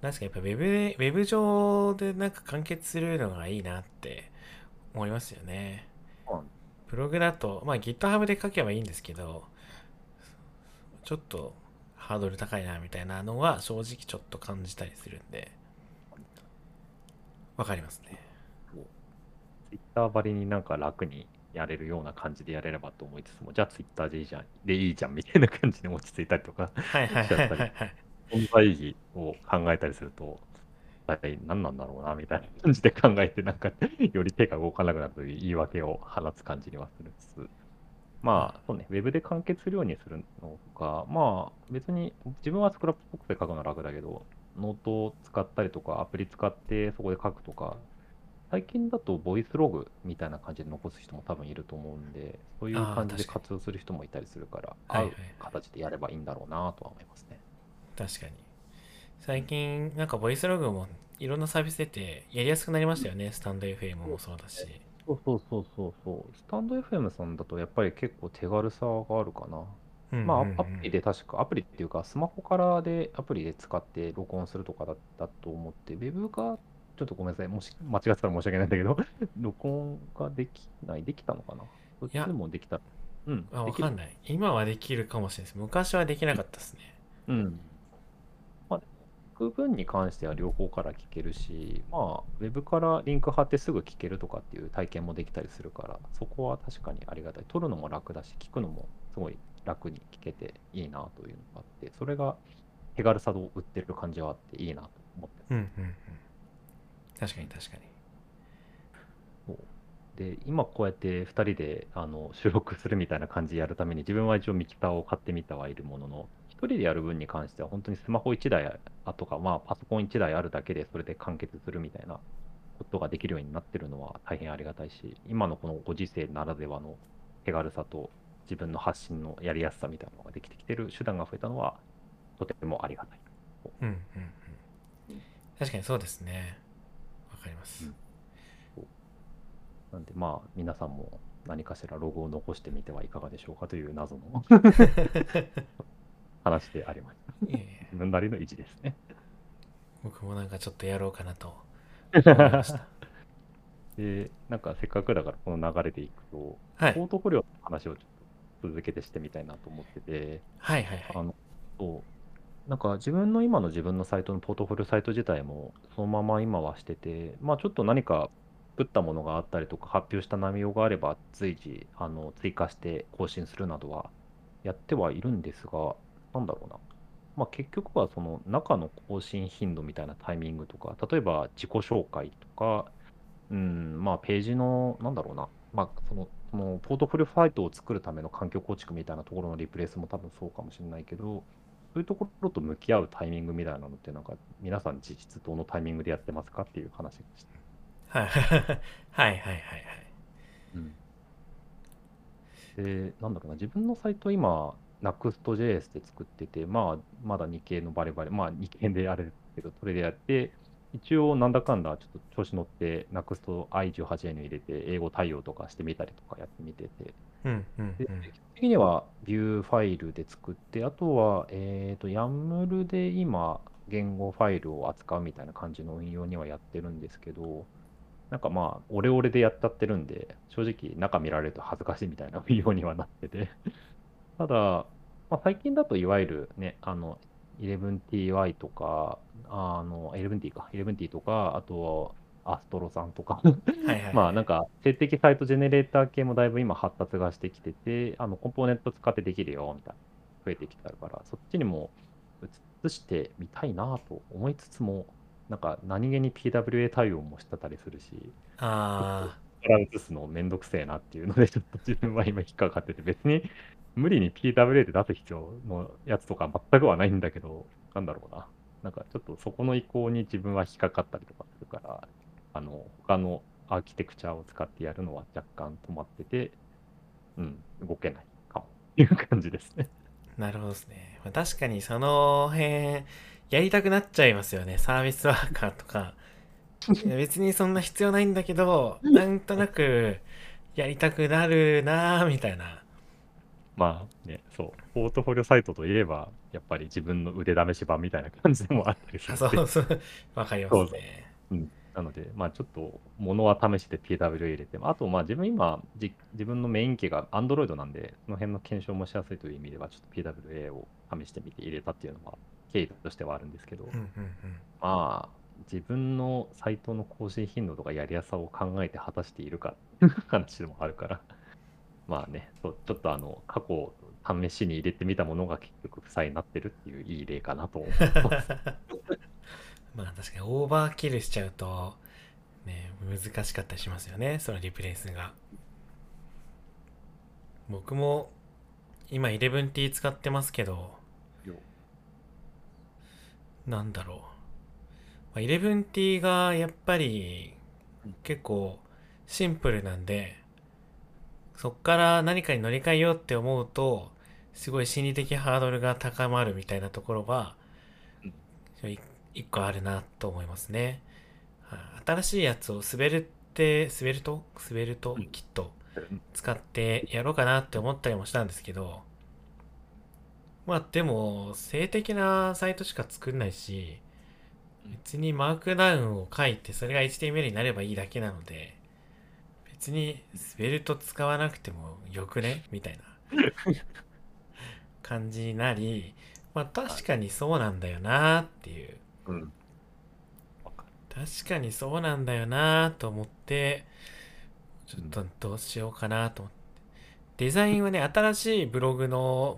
なんかやっぱウェブ上でなんか完結するのがいいなって思いますよね。ブログだと、まあ GitHub で書けばいいんですけど、ちょっとハードル高いなみたいなのは正直ちょっと感じたりするんで、わかりますね。Twitter ばりになんか楽にやれるような感じでやれればと思いつつも、じゃあツイッターでいいじゃんみたいな感じで落ち着いたりとかしちゃったり、存在意義を考えたりすると大体何なんだろうなみたいな感じで考えて、なんかより手が動かなくなるという言い訳を放つ感じにはするんです。まあそうね、ウェブで完結するようにするのか、まあ別に自分はスクラップボックスで書くのは楽だけど、ノートを使ったりとかアプリ使ってそこで書くとか最近だとボイスログみたいな感じで残す人も多分いると思うんで、そういう感じで活用する人もいたりするから、合う形でやればいいんだろうなとは思いますね。確かに。最近なんかボイスログもいろんなサービス出てやりやすくなりましたよね。スタンド FM もそうだし。そう。スタンド FM さんだとやっぱり結構手軽さがあるかな。まあ、アプリで確か、アプリっていうか、スマホからでアプリで使って録音するとかだったと思って、Web が、ちょっとごめんなさい、もし間違ってたら申し訳ないんだけど、録音ができない、できたのかな？どっちでもできた。うん。わかんない。今はできるかもしれないです。昔はできなかったですね。うん。まあ、聞く分に関しては両方から聞けるし、まあ、Web からリンク貼ってすぐ聞けるとかっていう体験もできたりするから、そこは確かにありがたい。撮るのも楽だし、聞くのもすごい楽に聞けていいなというのがあって、それが手軽さを売ってる感じはあっていいなと思ってます。うんうんうん。確かに。で、今こうやって2人で収録するみたいな感じでやるために、自分は一応ミキサーを買ってみたはいるものの、1人でやる分に関しては本当にスマホ1台とか、まあ、パソコン1台あるだけでそれで完結するみたいなことができるようになってるのは大変ありがたいし、今のこのご時世ならではの手軽さと、自分の発信のやりやすさみたいなのができてきてる手段が増えたのはとてもありがたい。確かにそうですね。わかります、なんでまあ皆さんも何かしらログを残してみてはいかがでしょうかという謎の話であります。自分なりの意地ですね。僕もなんかちょっとやろうかなと思いました。でなんかせっかくだからこの流れでいくと、ポートフォリオの話をちょっと続けてしてみたいなと思ってて、なんか自分の今の自分のサイトのポートフォリオサイト自体もそのまま今はしてて、まあ、ちょっと何か作ったものがあったりとか発表した内容があれば随時追加して更新するなどはやってはいるんですが、なんだろうな、まあ、結局はその中の更新頻度みたいなタイミングとか、例えば自己紹介とか、まあ、ページの、なんだろうな、まあ、そのポートフォリオサイトを作るための環境構築みたいなところのリプレイスも多分そうかもしれないけど、そういうところと向き合うタイミングみたいなのって、なんか、皆さん、実質どのタイミングでやってますかっていう話でした。で、なんだろうな、自分のサイト、今、Next.js で作ってて、まあ、まだ2系のバレバレ、まあ、2系でやれるけど、それでやって、一応なんだかんだちょっと調子乗ってNext i18n 入れて英語対応とかしてみたりとかやってみてて、で基本的には Vue ファイルで作って、あとはYAML で今言語ファイルを扱うみたいな感じの運用にはやってるんですけど、なんかまあオレオレでやっちゃってるんで、正直中見られると恥ずかしいみたいな運用にはなっててただ、まあ、最近だといわゆるね、11ty とか、11t とか、あとアストロさんとかまあなんか静的サイトジェネレーター系もだいぶ今発達がしてきてて、コンポーネント使ってできるよみたいな増えてきてるから、そっちにも移してみたいなと思いつつも、なんか何気に PWA 対応もしてたりするし、移すのめんどくせえなっていうので、ちょっと自分は今引っかかってて、別に無理に PWA で出す必要のやつとか全くはないんだけど、なんだろうな、なんかちょっとそこの移行に自分は引っかかったりとかするから、他のアーキテクチャを使ってやるのは若干止まってて、動けないかもっていう感じですね。なるほどですね。確かにその辺やりたくなっちゃいますよね。サービスワーカーとか別にそんな必要ないんだけど、なんとなくやりたくなるなみたいな。まあね、そう、ポートフォリオサイトといえばやっぱり自分の腕試し版みたいな感じでもあったりする。わかりますね。なので、まあ、ちょっと物は試して PWA 入れて、あとまあ自分今自分のメイン機が Android なんで、その辺の検証もしやすいという意味ではちょっと PWA を試してみて入れたっていうのは経緯としてはあるんですけど、まあ自分のサイトの更新頻度とかやりやすさを考えて果たしているかっていう話でもあるから。まあね、ちょっと過去試しに入れてみたものが結局負債になってるっていういい例かなと思いますまあ確かにオーバーキルしちゃうと、ね、難しかったりしますよね、そのリプレイスが。僕も今 11t 使ってますけど、なんだろう、11t がやっぱり結構シンプルなんで、そっから何かに乗り換えようって思うとすごい心理的ハードルが高まるみたいなところは一個あるなと思いますね。新しいやつを滑るときっと使ってやろうかなって思ったりもしたんですけど、まあでも静的なサイトしか作んないし、別にマークダウンを書いてそれが HTML になればいいだけなので、別に滑ると使わなくてもよくねみたいな感じになり、まあ確かにそうなんだよなっていう、確かにそうなんだよなと思って、ちょっとどうしようかなと思って、デザインはね、新しいポート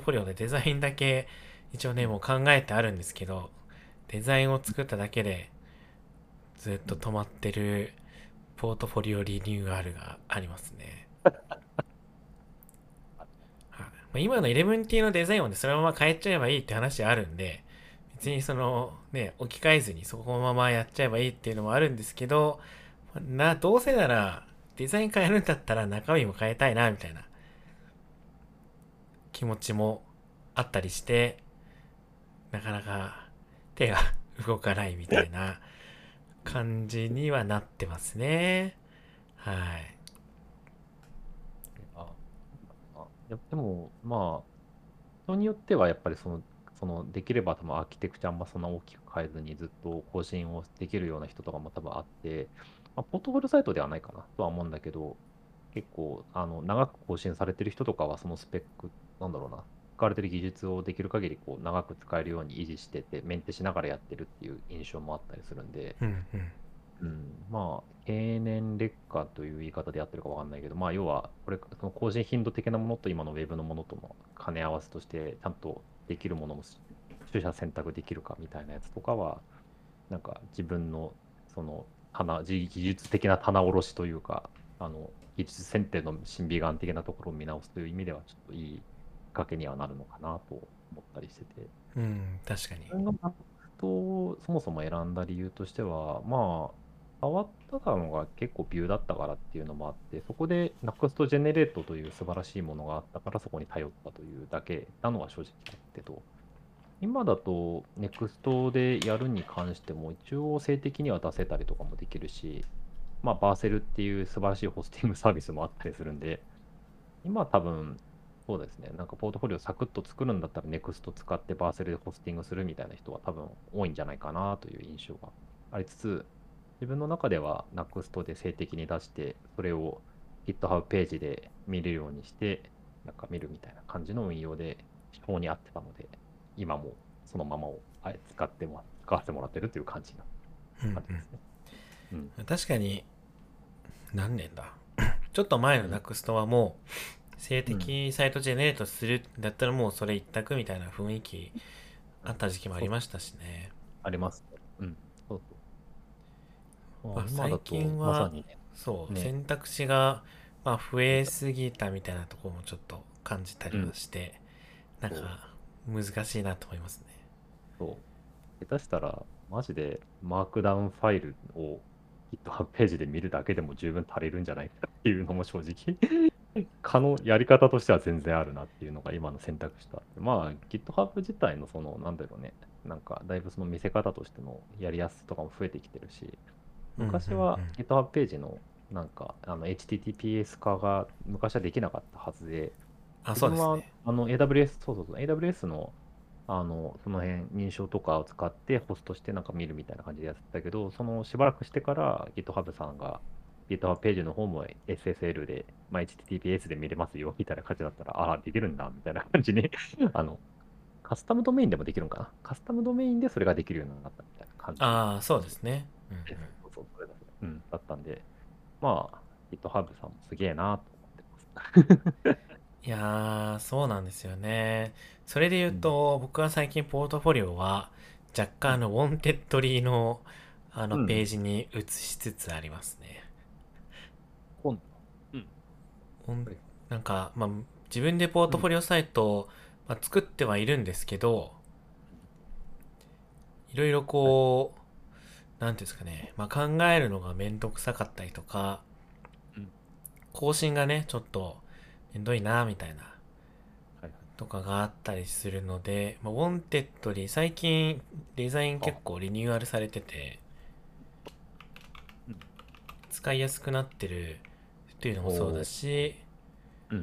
フォリオでデザインだけ一応ねもう考えてあるんですけど、デザインを作っただけでずっと止まってるポートフォリオリニューアルがありますね。今の 11t のデザインをねそのまま変えちゃえばいいって話あるんで、別にそのね置き換えずにそこのままやっちゃえばいいっていうのもあるんですけど、どうせならデザイン変えるんだったら中身も変えたいなみたいな気持ちもあったりして、なかなか手が動かないみたいな感じにはなってますね。はい。でもまあ人によってはやっぱりそのできれば多分アーキテクチャあんまそんな大きく変えずにずっと更新をできるような人とかも多分あって、まあ、ポートフォリオサイトではないかなとは思うんだけど、結構長く更新されてる人とかはそのスペックなんだろうな、使われてる技術をできる限りこう長く使えるように維持しててメンテしながらやってるっていう印象もあったりするんで、まあ経年劣化という言い方でやってるか分かんないけど、まあ要はこれその更新頻度的なものと今のウェブのものとの兼ね合わせとしてちゃんとできるものも取捨選択できるかみたいなやつとかは、なんか自分のその技術的な棚卸しというか、技術選定の審美眼的なところを見直すという意味ではちょっといいかけにはなるのかなと思ったりしてて、確かに自分のマップをそもそも選んだ理由としては、まあ変わったのが結構ビューだったからっていうのもあって、そこで Next Generate という素晴らしいものがあったからそこに頼ったというだけなのは正直だけど、今だと Next でやるに関しても一応性的には出せたりとかもできるし、まあバーセルっていう素晴らしいホスティングサービスもあったりするんで、今多分そうですね、なんかポートフォリオサクッと作るんだったら Next 使ってバーセルでホスティングするみたいな人は多分多いんじゃないかなという印象がありつつ、自分の中では Next で静的に出してそれを GitHub ページで見れるようにしてなんか見るみたいな感じの運用で手法に合ってたので、今もそのままを使わせてもらってるという感じな感じですね。確かに何年だちょっと前の Next はもう静的サイトジェネレートするだったらもうそれ一択みたいな雰囲気あった時期もありましたしね。あります。最近はそう選択肢がまあ増えすぎたみたいなところもちょっと感じたりはして、なんか難しいなと思いますね。下手したらマジでマークダウンファイルを GitHub ページで見るだけでも十分足りるんじゃないかっていうのも正直やり方としては全然あるなっていうのが今の選択肢とあって、まあ GitHub 自体のそのなんだろうね、なんかだいぶその見せ方としてのやりやすさとかも増えてきてるし、昔は GitHub ページのなんかHTTPS 化が昔はできなかったはずで、そうですね。AWS のその辺認証とかを使ってホストしてなんか見るみたいな感じでやってたけど、そのしばらくしてから GitHub さんが GitHub ページの方も SSL で、まあ、HTTPS で見れますよみたいな感じだったら、ああできるんだみたいな感じにカスタムドメインでもできるのかな、カスタムドメインでそれができるようになったみたいな感じ。そうですね。だったんで、まあ GitHub さんもすげえなと思ってますいやそうなんですよね。それで言うと、僕は最近ポートフォリオは若干ウォンテッドリーのページに移しつつありますね。なんか、まあ、自分でポートフォリオサイトを、作ってはいるんですけど、いろいろこう、なんていうんですかね、まあ、考えるのがめんどくさかったりとか、更新がねちょっとめんどいなみたいなとかがあったりするので、まあ、ウォンテッドリー最近デザイン結構リニューアルされてて使いやすくなってるっていうのもそうだし、あ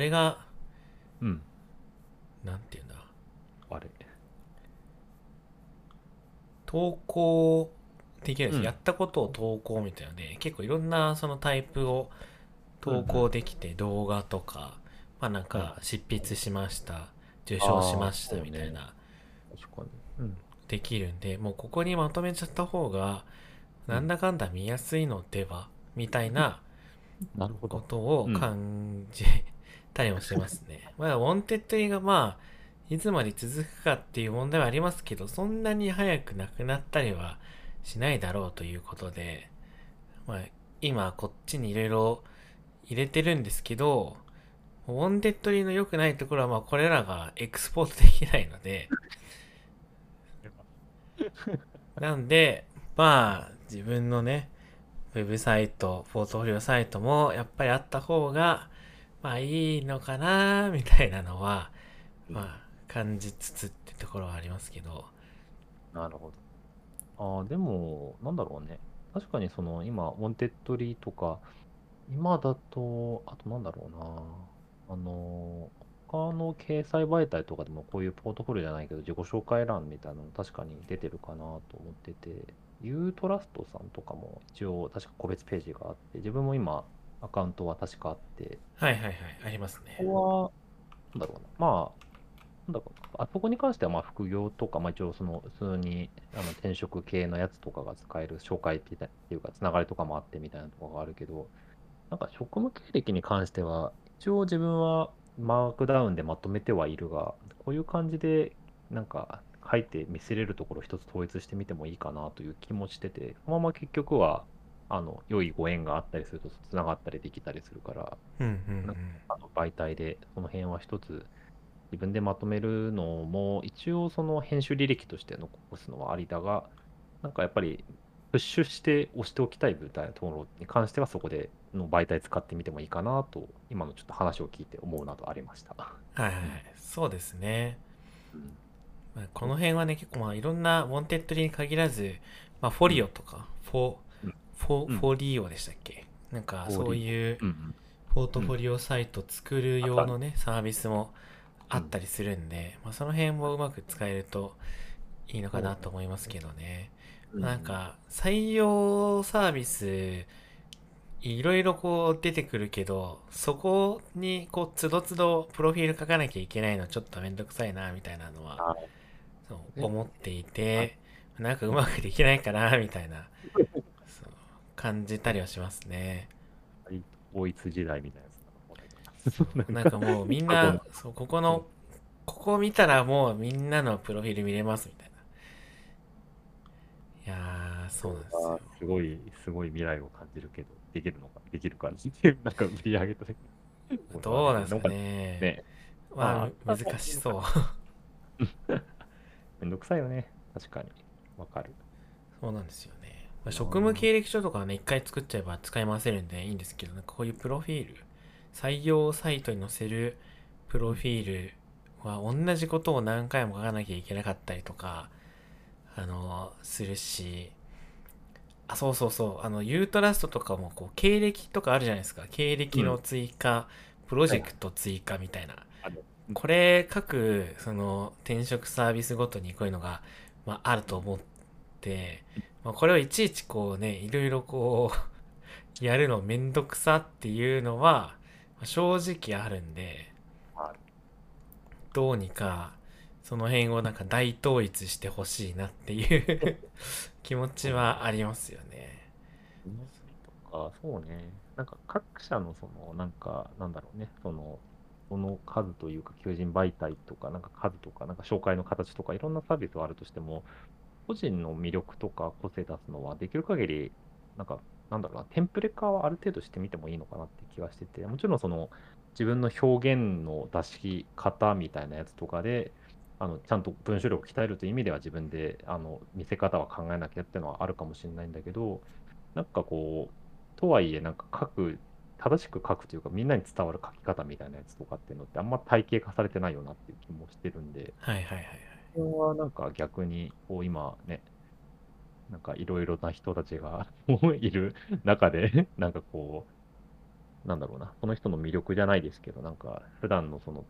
れがなんていうんだあれ投稿できるんです、やったことを投稿みたいなので結構いろんなそのタイプを投稿できて、動画とか、まあ、なんか執筆しました受賞しましたみたいなできるんで、もうここにまとめちゃった方がなんだかんだ見やすいのではみたいなことを感じたりもしてますね。まあウォンテッドリーがまあいつまで続くかっていう問題はありますけど、そんなに早くなくなったりはしないだろうということで、まあ、今こっちにいろいろ入れてるんですけど、ウォンテッドリーの良くないところはまあこれらがエクスポートできないのでなんでまあ自分のねウェブサイトポートフォリオサイトもやっぱりあった方がまあいいのかなみたいなのはまあ感じつつってところはありますけど。なるほど。ああ、でもなんだろうね、確かにその今ウォンテッドリーとか今だとあとなんだろうな、他の掲載媒体とかでもこういうポートフォリオじゃないけど自己紹介欄みたいなの確かに出てるかなと思ってて、ユートラストさんとかも一応確か個別ページがあって、自分も今アカウントは確かあって、はいはいはい、ありますね。ここはなんだろうな、まああそこに関してはまあ副業とか、まあ、一応その普通に転職系のやつとかが使える紹介っていうかつながりとかもあってみたいなところがあるけど、なんか職務経歴に関しては一応自分はマークダウンでまとめてはいるが、こういう感じでなんか書いて見せれるところ一つ統一してみてもいいかなという気もしてて、そのまま結局は良いご縁があったりするとつながったりできたりするから、なんか媒体でその辺は一つ自分でまとめるのも一応その編集履歴として残すのはありだが、なんかやっぱりプッシュして押しておきたい部隊のところに関してはそこでの媒体使ってみてもいいかなと今のちょっと話を聞いて思うなとありました。はいはい、そうですね、まあ、この辺はね結構まあいろんなウォンテッドリーに限らず、まあ、フォリオとか、フォリオでしたっけ、なんかそういうポートフォリオサイト作る用のね、サービスもあったりするんで、まあ、その辺もうまく使えるといいのかなと思いますけどね。なんか採用サービスいろいろこう出てくるけど、そこにこうつどつどプロフィール書かなきゃいけないのちょっとめんどくさいなみたいなのはそう思っていて、なんかうまくできないかなみたいなそう感じたりはしますね。統一時代みたいな、なんかもうみんなそうここ見たらもうみんなのプロフィール見れますみたいな。いやーそうなんですよ。すごい未来を感じるけど、できるのかできるかなんか振り上げた時どうなんですかね。まあ難しそうめんどくさいよね、確かにわかる。そうなんですよね、まあ、職務経歴書とかはね一回作っちゃえば使い回せるんでいいんですけど、なんかこういうプロフィール採用サイトに載せるプロフィールは同じことを何回も書かなきゃいけなかったりとかするし、あそうそうそう、ユートラストとかもこう経歴とかあるじゃないですか、経歴の追加、プロジェクト追加みたいな、これ各その転職サービスごとにこういうのが、まあ、あると思って、まあ、これをいちいちこうねいろいろこうやるのめんどくさっていうのは正直あるんで、どうにかその辺をなんか大統一してほしいなっていう気持ちはありますよね。とかそうね、なんか各社のそのなんかなんだろうね、その数というか求人媒体とかなんか数とかなんか紹介の形とかいろんなサービスはあるとしても、個人の魅力とか個性出すのはできる限りなんだろうな、テンプレ化はある程度してみてもいいのかなって気がしてて、もちろんその自分の表現の出し方みたいなやつとかでちゃんと文章力鍛えるという意味では自分で見せ方は考えなきゃっていうのはあるかもしれないんだけど、なんかこうとはいえなんか正しく書くというかみんなに伝わる書き方みたいなやつとかっていうのってあんま体系化されてないよなっていう気もしてるんで、はいはいはいはい、これはなんか逆にこう今ねなんかいろいろな人たちがいる中でなんかこうなんだろうなその人の魅力じゃないですけどなんか普段のその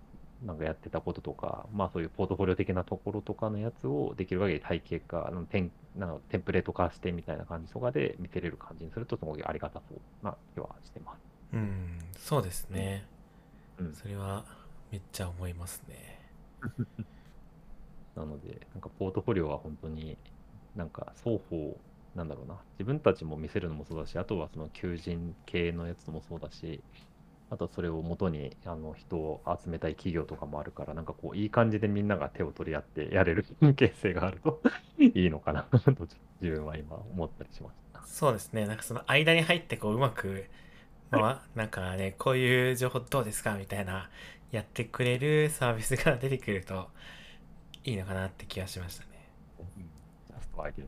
なんかやってたこととか、まあそういうポートフォリオ的なところとかのやつをできる限り体系化、テンプレート化してみたいな感じとかで見てれる感じにするとすごいありがたそうな気はしてます。うん、そうですね。うん、それはめっちゃ思いますね。なので、なんかポートフォリオは本当になんか双方、なんだろうな、自分たちも見せるのもそうだし、あとはその求人系のやつもそうだし、あとそれを元に人を集めたい企業とかもあるから、なんかこういい感じでみんなが手を取り合ってやれる形成があるといいのかなと自分は今思ったりしました。そうですね。なんかその間に入ってこううまく、まあ、なんかねこういう情報どうですかみたいなやってくれるサービスが出てくるといいのかなって気がしましたね。ジャストアイデ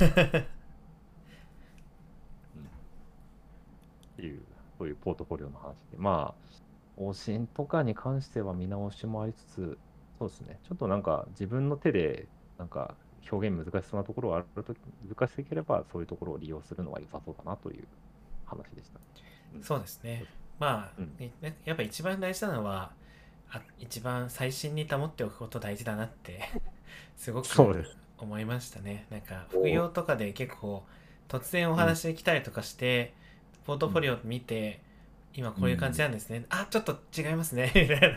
アですから。っていう。そういうポートフォリオの話で、まあ方針とかに関しては見直しもありつつ、そうですね。ちょっとなんか自分の手でなんか表現難しそうなところがあると難しければそういうところを利用するのは良さそうだなという話でした。うん、そうですね。まあ、うん、やっぱ一番大事なのは一番最新に保っておくこと大事だなってすごく思いましたね。なんか副業とかで結構突然お話で来たりとかして。うんポートフォリオ見て、うん、今こういう感じなんですね、うん、あちょっと違いますねみたい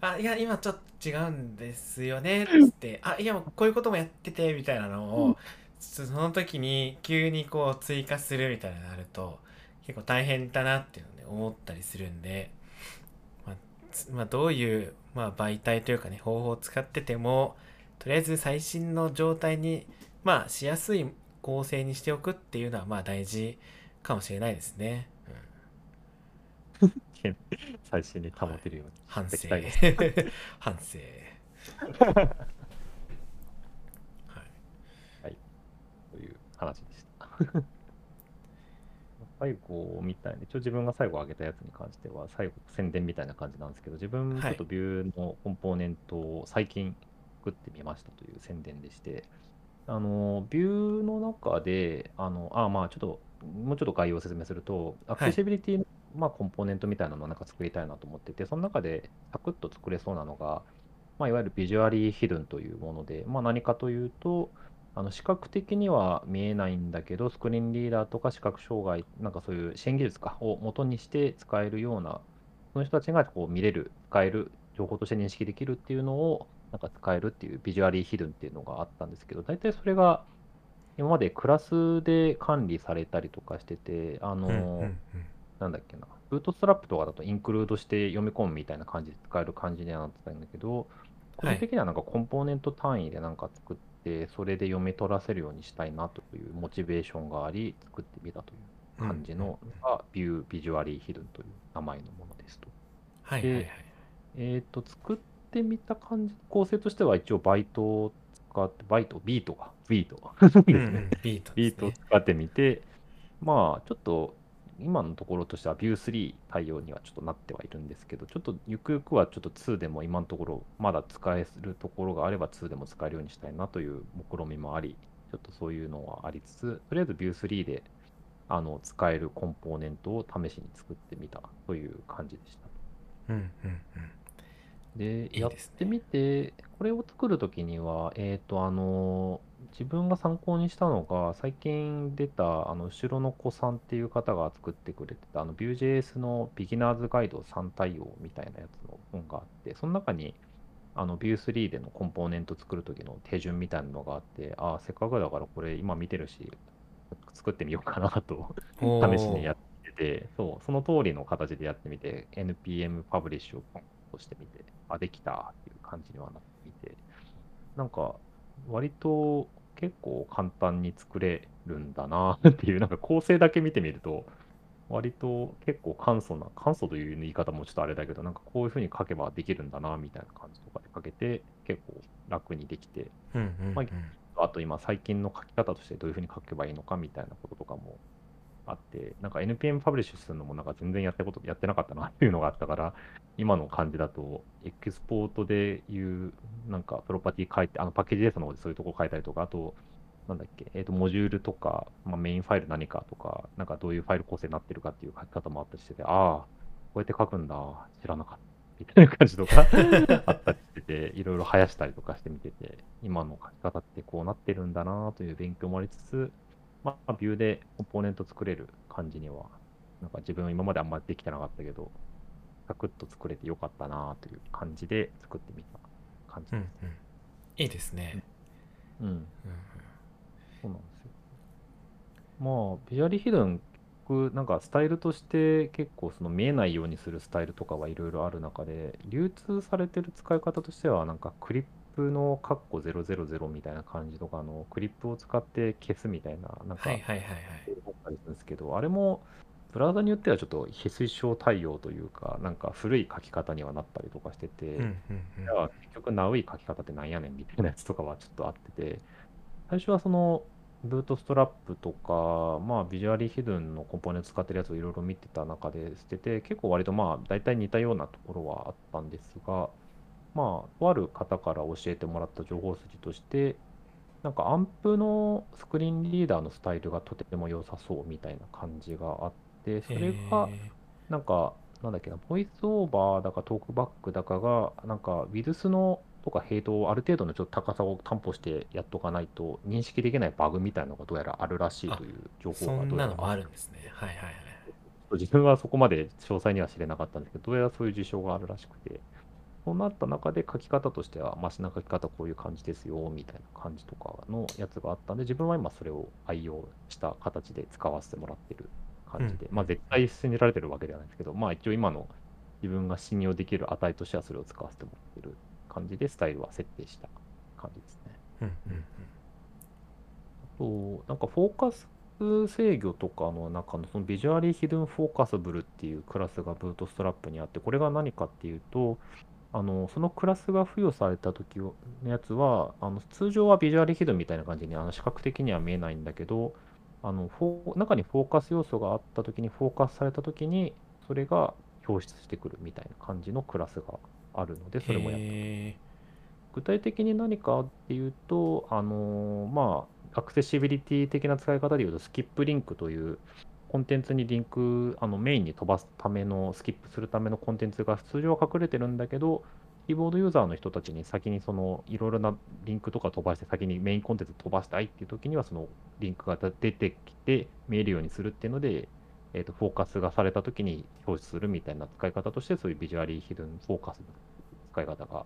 なあいや今ちょっと違うんですよねってあいやこういうこともやっててみたいなのを、うん、その時に急にこう追加するみたいなのがあると結構大変だなっていうので思ったりするんで、まあ、どういう、まあ、媒体というかね方法を使っててもとりあえず最新の状態に、まあ、しやすい構成にしておくっていうのはまあ大事かもしれないですね、うん、最新に保てるように、はい、反省反省はい、はい、という話でした最後みたいに一応自分が最後上げたやつに関しては最後宣伝みたいな感じなんですけど自分もちょっと Vue のコンポーネントを最近作ってみましたという宣伝でしてVue の中でまあちょっともうちょっと概要を説明すると、アクセシビリティの、まあ、コンポーネントみたいなのをなんか作りたいなと思ってて、その中でサクッと作れそうなのが、まあ、いわゆるビジュアリーヒドゥンというもので、まあ、何かというと、視覚的には見えないんだけど、スクリーンリーダーとか視覚障害、なんかそういう支援技術を元にして使えるような、その人たちがこう見れる、使える、情報として認識できるっていうのをなんか使えるっていうビジュアリーヒドゥンっていうのがあったんですけど、大体それが、今までクラスで管理されたりとかしてて、なんだっけな、ブートストラップとかだとインクルードして読み込むみたいな感じで使える感じになってたんだけど、個人的にはなんかコンポーネント単位でなんか作って、それで読み取らせるようにしたいなというモチベーションがあり、作ってみたという感じのが、Vue Visually Hidden という名前のものですと。はいはいはい。で、作ってみた感じ、構成としては一応バイトを使って、ビート使ってみて、まあちょっと今のところとしては Vue 3対応にはちょっとなってはいるんですけど、ちょっとゆくゆくはちょっと2でも今のところまだ使えるところがあれば2でも使えるようにしたいなという目論みもあり、ちょっとそういうのはありつつ、とりあえず Vue 3で使えるコンポーネントを試しに作ってみたという感じでした。うんうんうん。でやってみていい、ね、これを作るときには、自分が参考にしたのが、最近出た後ろの子さんっていう方が作ってくれてたVue.js のビギナーズガイド3対応みたいなやつの本があって、その中にVue 3でのコンポーネント作るときの手順みたいなのがあって、あせっかくだからこれ今見てるし、作ってみようかなと試しにやってて、その通りの形でやってみて、NPM パブリッシュをポンとしてみて。できたっていう感じにはなっていて、なんか割と結構簡単に作れるんだなっていう、なんか構成だけ見てみると割と結構簡素という言い方もちょっとあれだけど、なんかこういう風に書けばできるんだなみたいな感じとかでかけて結構楽にできて、あと今最近の書き方としてどういうふうに書けばいいのかみたいなこととかもあって、なんか NPM パブリッシュするのもなんか全然やってなかったなっていうのがあったから、今の感じだとエクスポートでいうなんかプロパティ変えて、あのパッケージレースの方でそういうとこ変えたりとか、あとなんだっけ、モジュールとか、メインファイル何かとか、なんかどういうファイル構成になってるかっていう書き方もあったりしてて、ああこうやって書くんだ知らなかったみたいな感じとかあったりしてて、いろいろ生やしたりとかしてみてて、今の書き方ってこうなってるんだなという勉強もありつつ、ビューでコンポーネント作れる感じには、なんか自分は今まであんまりできてなかったけど、サクッと作れてよかったなという感じで作ってみた感じです。うんうん、いいですね。うん。うん、そうなんですよ。ビジュアルヒドン、なんかスタイルとして結構その見えないようにするスタイルとかはいろいろある中で、流通されてる使い方としては、なんかクリップのカッコ000みたいな感じとかのクリップを使って消すみたいな、なんかあるんですけど、あれもブラウザによってはちょっと非推奨対応というか、なんか古い書き方にはなったりとかしてて、じゃあ結局ナウい書き方ってなんやねんみたいなやつとかはちょっとあってて、最初はそのブートストラップとか、ビジュアルヒドゥンのコンポーネント使ってるやつをいろいろ見てた中で捨てて、結構割と大体似たようなところはあったんですが、とある方から教えてもらった情報筋として、なんかアンプのスクリーンリーダーのスタイルがとても良さそうみたいな感じがあって、それがなんか、なんだっけな、ボイスオーバーだかトークバックだかが、なんかウィルスのとかヘイドをある程度のちょっと高さを担保してやっとかないと認識できないバグみたいなのがどうやらあるらしいという情報が、どうやらそんなのもあるんですね。はいはいはい。自分はそこまで詳細には知れなかったんですけど、どうやらそういう事象があるらしくて、そうなった中で書き方としてはマシな書き方こういう感じですよみたいな感じとかのやつがあったんで、自分は今それを愛用した形で使わせてもらってる感じで、絶対信じられてるわけではないですけど、一応今の自分が信用できる値としてはそれを使わせてもらってる感じでスタイルは設定した感じですね。あとなんかフォーカス制御とかの中のそのビジュアリーヒドゥンフォーカスブルっていうクラスがブートストラップにあって、これが何かっていうと、そのクラスが付与された時のやつは、通常はビジュアリーヒドゥンみたいな感じに視覚的には見えないんだけど、中にフォーカス要素があった時にフォーカスされた時にそれが表出してくるみたいな感じのクラスがあるので、それもやった。具体的に何かっていうと、アクセシビリティ的な使い方でいうと、スキップリンクというコンテンツにリンク、メインに飛ばすための、スキップするためのコンテンツが通常は隠れてるんだけど、キーボードユーザーの人たちに先にそのいろいろなリンクとか飛ばして、先にメインコンテンツ飛ばしたいっていう時にはそのリンクが出てきて見えるようにするっていうので、フォーカスがされたときに表示するみたいな使い方として、そういうビジュアリーヒドゥンフォーカスの使い方が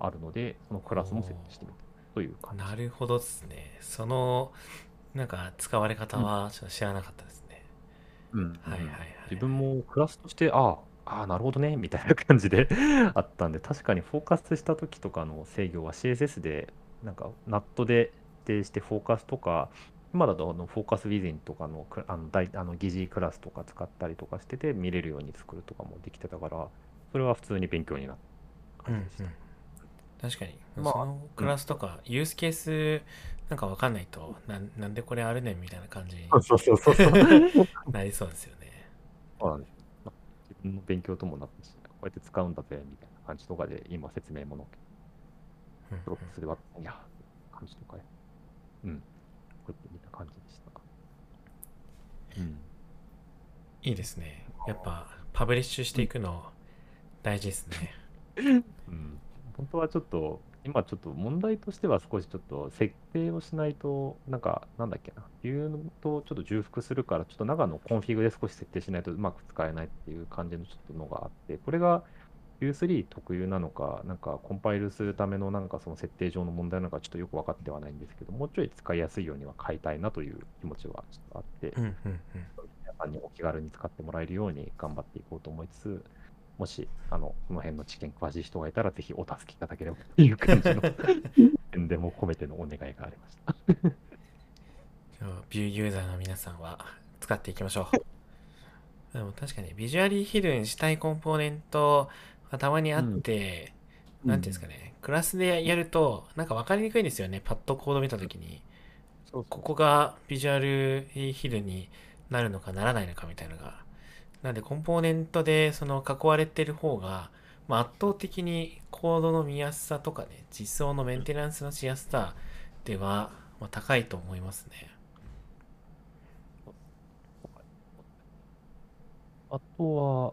あるので、そのクラスも設定してみるという感じ。なるほどですね。そのなんか使われ方はちょっと知らなかったですね。自分もクラスとして、ああなるほどねみたいな感じであったんで、確かにフォーカスしたときとかの制御は CSS でなんか NAT で指定して、フォーカスとか今だとフォーカスウィズインとかの疑似クラスとか使ったりとかしてて、見れるように作るとかもできてたから、それは普通に勉強になった感じでした。確かに、そのクラスとかユースケースなんか分かんないと、なんでこれあるねんみたいな感じになりそうですよね。そうなんです。自分の勉強ともなったし、こうやって使うんだぜみたいな感じとかで、今説明ものプロセスではないや感じとか、みたいな感じでした。いいですね。やっぱパブリッシュしていくの大事ですね。本当はちょっと今ちょっと問題としては、少しちょっと設定をしないと、なんだっけな、言うとちょっと重複するから、ちょっと中のコンフィグで少し設定しないとうまく使えないっていう感じのちょっとのがあって、これが Vue3 特有なのか、なんかコンパイルするためのなんかその設定上の問題なのか、ちょっとよく分かってはないんですけど、もうちょい使いやすいようには変えたいなという気持ちはちょっとあって、皆さんにお気軽に使ってもらえるように頑張っていこうと思いつつ、もしこの辺の知見詳しい人がいたら、ぜひお助けいただければという感じの点でも込めてのお願いがありましたVue ユーザーの皆さんは使っていきましょう。でも確かにビジュアリーヒドゥンしたいコンポーネントがたまにあって、なんていうんですかね、クラスでやるとなんか分かりにくいんですよね。パッとコード見たときに、ここがビジュアルヒルになるのかならないのかみたいなのが。なんでコンポーネントでその囲われてる方が、まあ、圧倒的にコードの見やすさとかね、実装のメンテナンスのしやすさではまあ高いと思いますね。あとは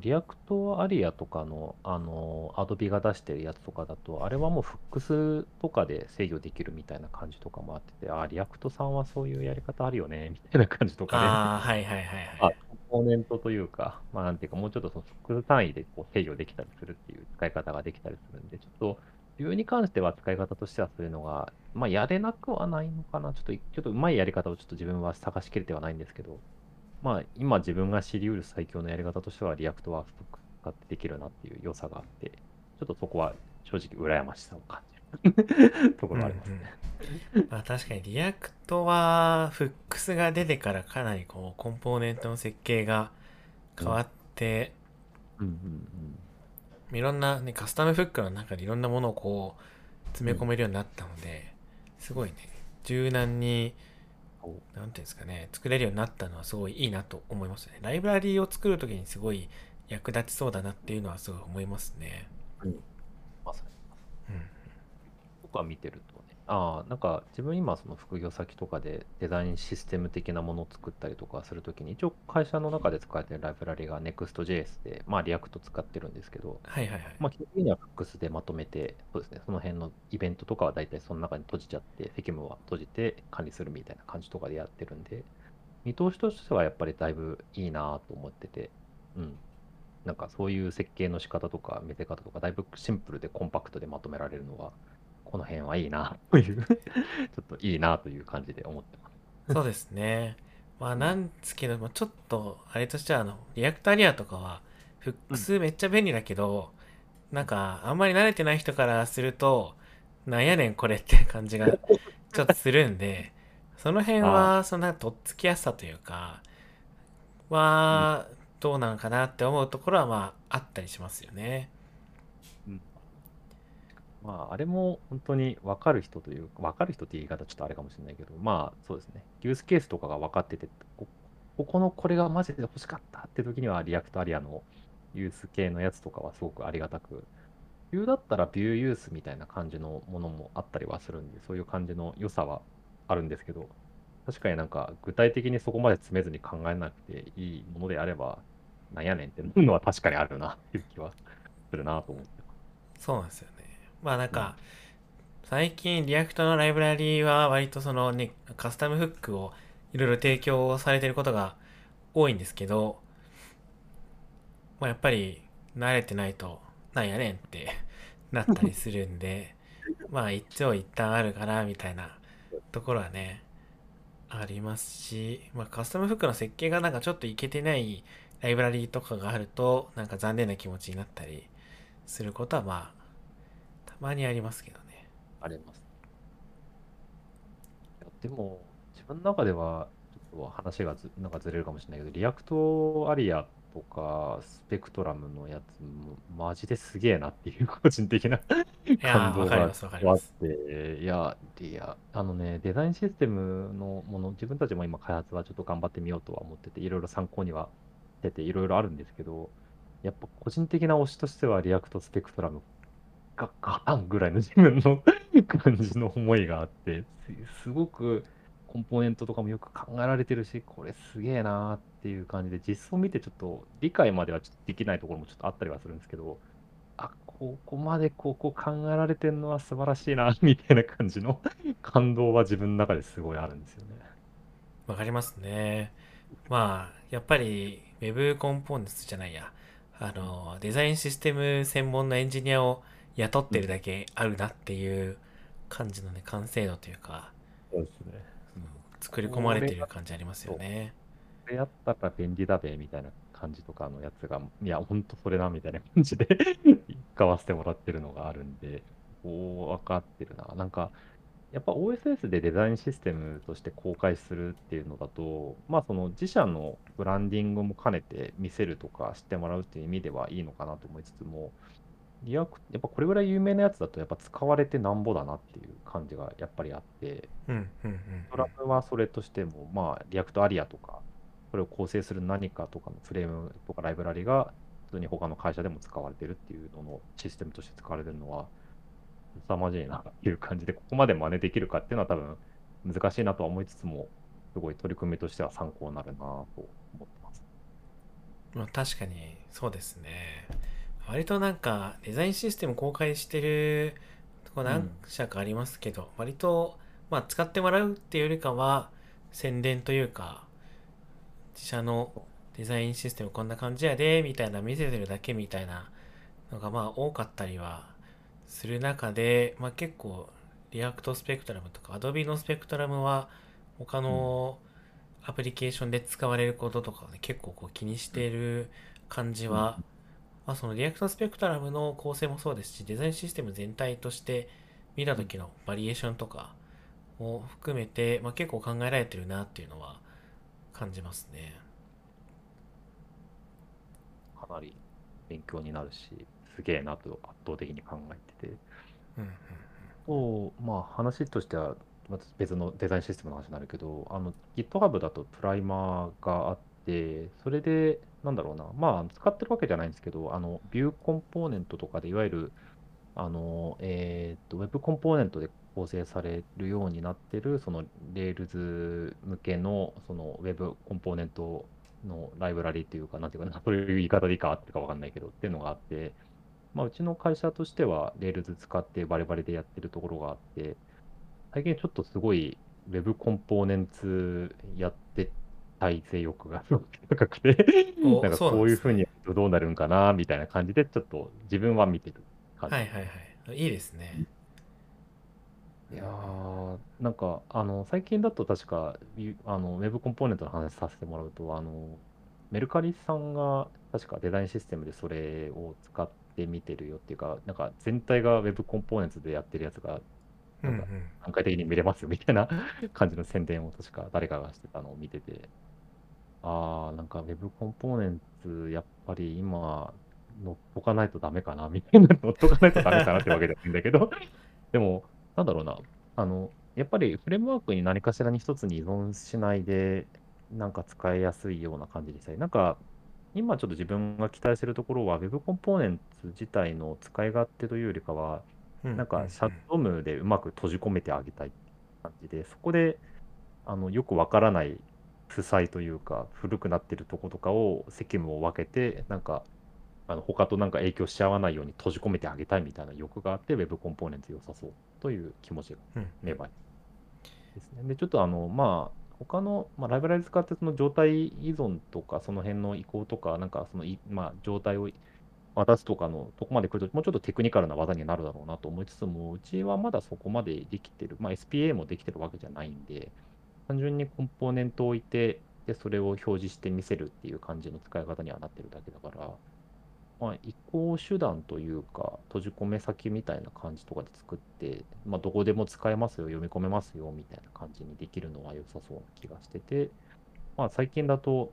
リアクトアリアとかのアドビが出してるやつとかだと、あれはもうフックスとかで制御できるみたいな感じとかもあってて、あ、リアクトさんはそういうやり方あるよねみたいな感じとかね。あ、はいはいはいはい。コンポーネントというか、まあなんていうか、もうちょっとそのフックス単位でこう制御できたりするっていう使い方ができたりするんで、ちょっとVueに関しては使い方としてはそういうのが、まあやれなくはないのかな。ちょっとうまいやり方をちょっと自分は探しきれてはないんですけど、まあ今自分が知り得る最強のやり方としてはリアクトは使ってできるなっていう良さがあって、ちょっとそこは正直羨ましさを感じるところがありますね。うんうん、まあ確かにリアクトはフックスが出てからかなりこうコンポーネントの設計が変わって、うんうんうんうん、いろんな、ね、カスタムフックの中でいろんなものをこう詰め込めるようになったので、すごいね、柔軟になんていうんですかね、作れるようになったのはすごいいいなと思いますね。ライブラリーを作るときにすごい役立ちそうだなっていうのはすごい思いますね。うん、まさに。うん。僕は見てるとね、ああ、なんか自分今その副業先とかでデザインシステム的なものを作ったりとかするときに、一応会社の中で使われてるライブラリが Next.js で、まあ React 使ってるんですけど、はいはいはい。まあ基本的には Fux でまとめて、そうですね、その辺のイベントとかは大体その中に閉じちゃって、Figma は閉じて管理するみたいな感じとかでやってるんで、見通しとしてはやっぱりだいぶいいなと思ってて、うん。なんかそういう設計の仕方とか見せ方とか、だいぶシンプルでコンパクトでまとめられるのが、この辺はいいなというちょっといいなという感じで思ってます。そうですね。まあなんですけども、ちょっとあれとしてはリアクトアリアとかはフックスめっちゃ便利だけど、うん、なんかあんまり慣れてない人からするとなんやねんこれって感じがちょっとするんで、その辺はそんなとっつきやすさというかはどうなのかなって思うところはまああったりしますよね。まあ、あれも本当に分かる人というか、分かる人って言い方ちょっとあれかもしれないけど、まあそうですね、ユースケースとかが分かってて、ここのこれがマジで欲しかったって時には、リアクトアリアのユース系のやつとかはすごくありがたく、VueだったらVueユースみたいな感じのものもあったりはするんで、そういう感じの良さはあるんですけど、確かになんか具体的にそこまで詰めずに考えなくていいものであれば、なんやねんっていうのは確かにあるなっていう気はするなと思ってます。そうなんですよね。まあなんか最近リアクトのライブラリーは割とそのねカスタムフックをいろいろ提供されてることが多いんですけど、まあやっぱり慣れてないとなんやねんってなったりするんで、まあ一長一短あるからみたいなところはねありますし、まあカスタムフックの設計がなんかちょっといけてないライブラリーとかがあるとなんか残念な気持ちになったりすることはまあたまにありますけどね。あります。いやでも自分の中ではちょっと話がなんかずれるかもしれないけど、リアクトアリアとかスペクトラムのやつもマジですげえなっていう個人的な感動があって、いやねデザインシステムのもの自分たちも今開発はちょっと頑張ってみようとは思ってて、いろいろ参考にはしてていろいろあるんですけど、やっぱ個人的な推しとしてはリアクトスペクトラムガタンぐらいの自分の感じの思いがあって、すごくコンポーネントとかもよく考えられてるし、これすげえなーっていう感じで、実装見てちょっと理解まではちょっとできないところもちょっとあったりはするんですけど、あ、ここまでこ考えられてるのは素晴らしいなみたいな感じの感動は自分の中ですごいあるんですよね。わかりますね。まあやっぱり Web コンポーネンツじゃないや、デザインシステム専門のエンジニアを雇ってるだけあるなっていう感じのね、完成度というか、そうですね、うん、作り込まれてる感じありますよね。これやったら便利だべみたいな感じとかのやつが、いやほんとそれなみたいな感じで使わせてもらってるのがあるんで、分かってるな。なんかやっぱ OSS でデザインシステムとして公開するっていうのだと、まあその自社のブランディングも兼ねて見せるとか知ってもらうっていう意味ではいいのかなと思いつつも、リアクやっぱこれぐらい有名なやつだとやっぱ使われてなんぼだなっていう感じがやっぱりあって、ドラムはそれとしても、まあ、リアクトアリアとか、これを構成する何かとかのフレームとかライブラリが、普通に他の会社でも使われてるっていうののシステムとして使われてるのは、凄まじいなっていう感じで、ここまで真似できるかっていうのは多分難しいなとは思いつつも、すごい取り組みとしては参考になるなと思ってます。まあ、確かにそうですね。割となんかデザインシステム公開してるとこ何社かありますけど、割とまあ使ってもらうっていうよりかは宣伝というか、自社のデザインシステムこんな感じやでみたいな見せてるだけみたいなのがまあ多かったりはする中で、まあ結構リアクトスペクトラムとかアドビのスペクトラムは他のアプリケーションで使われることとかね、結構こう気にしてる感じは、まあ、そのリアクトスペクトラムの構成もそうですし、デザインシステム全体として見た時のバリエーションとかを含めて、まあ、結構考えられてるなっていうのは感じますね。かなり勉強になるし、すげえなと圧倒的に考えてて、まあ話としては別のデザインシステムの話になるけど、GitHub だとプライマーがあって、それでなんだろうな、まあ使ってるわけじゃないんですけど、ビューコンポーネントとかでいわゆるウェブコンポーネントで構成されるようになってる、その Rails 向けのそのウェブコンポーネントのライブラリというか、なんていうかな、そういう言い方でいいかあってかわかんないけどっていうのがあって、まあうちの会社としては Rails 使ってバリバリでやってるところがあって、最近ちょっとすごい Web コンポーネンツやって体制欲がすごく高くてなんかこういうふうにやるとどうなるんかなみたいな感じでちょっと自分は見てる感じ。はいはいはい、いいですね。いやー、なんか最近だと確かWeb コンポーネントの話させてもらうと、メルカリさんが確かデザインシステムでそれを使って見てるよっていうか、なんか全体が Web コンポーネントでやってるやつがなんか段階的に見れますみたいな感じの宣伝を確か誰かがしてたのを見てて、ああ、なんか Web コンポーネンツやっぱり今乗っとかないとダメかなみたいな、乗っとかないとダメかなってわけじゃないんだけどでもなんだろうな、やっぱりフレームワークに何かしらに一つに依存しないでなんか使いやすいような感じにしたい。なんか今ちょっと自分が期待してるところは Web コンポーネンツ自体の使い勝手というよりかは、なんかシャドムでうまく閉じ込めてあげたい感じで、そこでよくわからない負債というか古くなってるとことかを責務を分けて、なんか他となんか影響し合わないように閉じ込めてあげたいみたいな欲があって、 Web コンポーネンツ良さそうという気持ちが芽生えですね。でちょっとまあ他の、まあ、ライブラリ使ってその状態依存とかその辺の移行とか、なんかそのまあ状態を渡すとかのとこまで来るともうちょっとテクニカルな技になるだろうなと思いつつも、うちはまだそこまでできてる、まあ、SPA もできてるわけじゃないんで、単純にコンポーネントを置いて、でそれを表示して見せるっていう感じの使い方にはなってるだけだから、まあ、移行手段というか閉じ込め先みたいな感じとかで作って、まあ、どこでも使えますよ、読み込めますよみたいな感じにできるのは良さそうな気がしてて、まあ、最近だと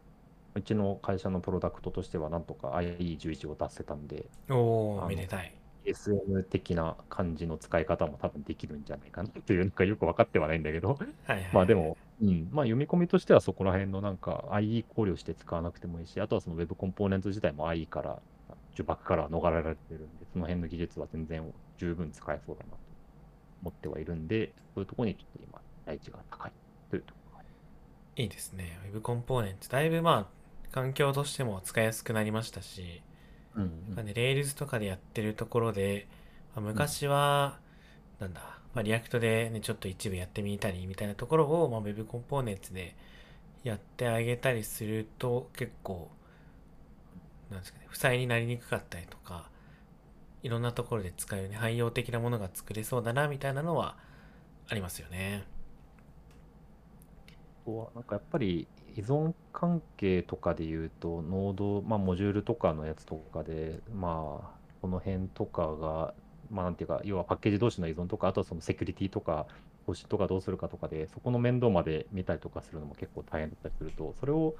うちの会社のプロダクトとしてはなんとか IE11 を達せたんで、めでたい。SM 的な感じの使い方も多分できるんじゃないかなというのがよく分かってはないんだけどまあでも、まあ、読み込みとしてはそこら辺のなんか IE 考慮して使わなくてもいいし、あとはその Web コンポーネント自体も IE から呪縛から逃れられてるんで、その辺の技術は全然十分使えそうだなと思ってはいるんで、そういうところにちょっと今第一が高いというところがあり。いいですね。 Web コンポーネントだいぶまあ環境としても使いやすくなりましたし、Rails とかでやってるところで、まあ、昔は、リアクトで、ね、ちょっと一部やってみたりみたいなところを、まあ、Web コンポーネンツでやってあげたりすると結構、なんですかね、負債になりにくかったりとか、いろんなところで使うように汎用的なものが作れそうだなみたいなのはありますよね。なんかやっぱり依存関係とかでいうとノード、まあ、モジュールとかのやつとかで、まあ、この辺とかが、まあ、なんていうか、要はパッケージ同士の依存とか、あとはそのセキュリティとか保守とかどうするかとかで、そこの面倒まで見たりとかするのも結構大変だったりすると、それを、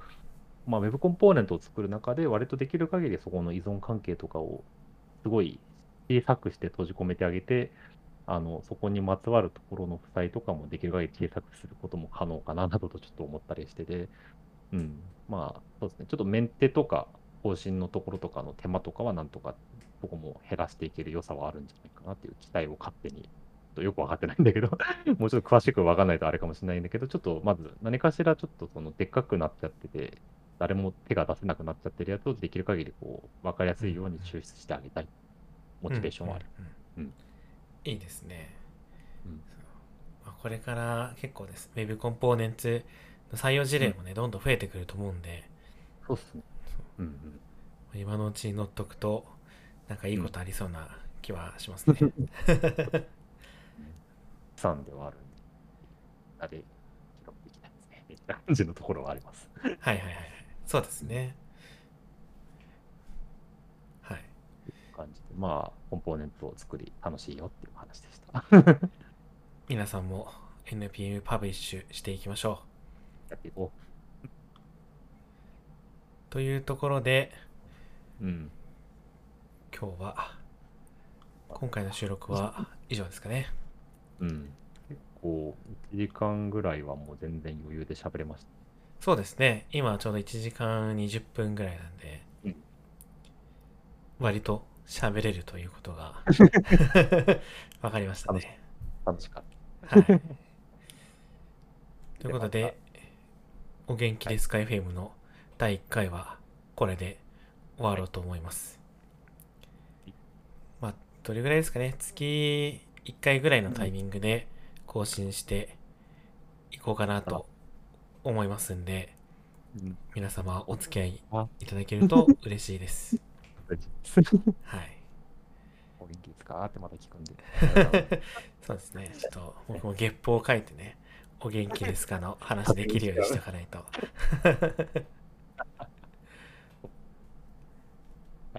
まあ、Web コンポーネントを作る中で割とできる限りそこの依存関係とかをすごい小さくして閉じ込めてあげて、そこにまつわるところの負債とかもできる限り小さくすることも可能かななどとちょっと思ったりしてて、うん、まあそうですね、ちょっとメンテとか更新のところとかの手間とかはなんとかここも減らしていける良さはあるんじゃないかなっていう期待を勝手に、よく分かってないんだけど、もうちょっと詳しく分かんないとあれかもしれないんだけど、ちょっとまず何かしらちょっとそのでっかくなっちゃってて、誰も手が出せなくなっちゃってるやつをできる限りこう分かりやすいように抽出してあげたい、モチベーションはある。いいですね。これから結構です。Web コンポーネンツの採用事例もね、どんどん増えてくると思うんで。そうっすね。今のうちに乗っとくと、なんかいいことありそうな気はしますね。さんではあるんで、あれ、記録できないですね。みたいな感じのところはあります。はいはいはい。そうですね。はい。感じで、まあ、コンポーネントを作り、楽しいよっていう話でした。皆さんも NPM パブリッシュしていきましょう。やっていこう。というところで、今回の収録は以上ですかね。結構1時間ぐらいはもう全然余裕で喋れました。そうですね。今ちょうど1時間20分ぐらいなんで、割と喋れるということが分かりましたね。楽しかった。はい。ということで、お元気ですか FM の第1回はこれで終わろうと思います。まあ、どれぐらいですかね。月1回ぐらいのタイミングで更新していこうかなと思いますんで、皆様お付き合いいただけると嬉しいです。はい。お元気ですかってまた聞くんで。そうですね。ちょっと僕も月報を書いてね、お元気ですかの話できるようにしておかないと。は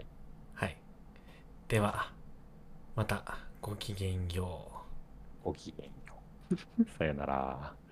い。はい。では、また。ごきげんよう。さよなら。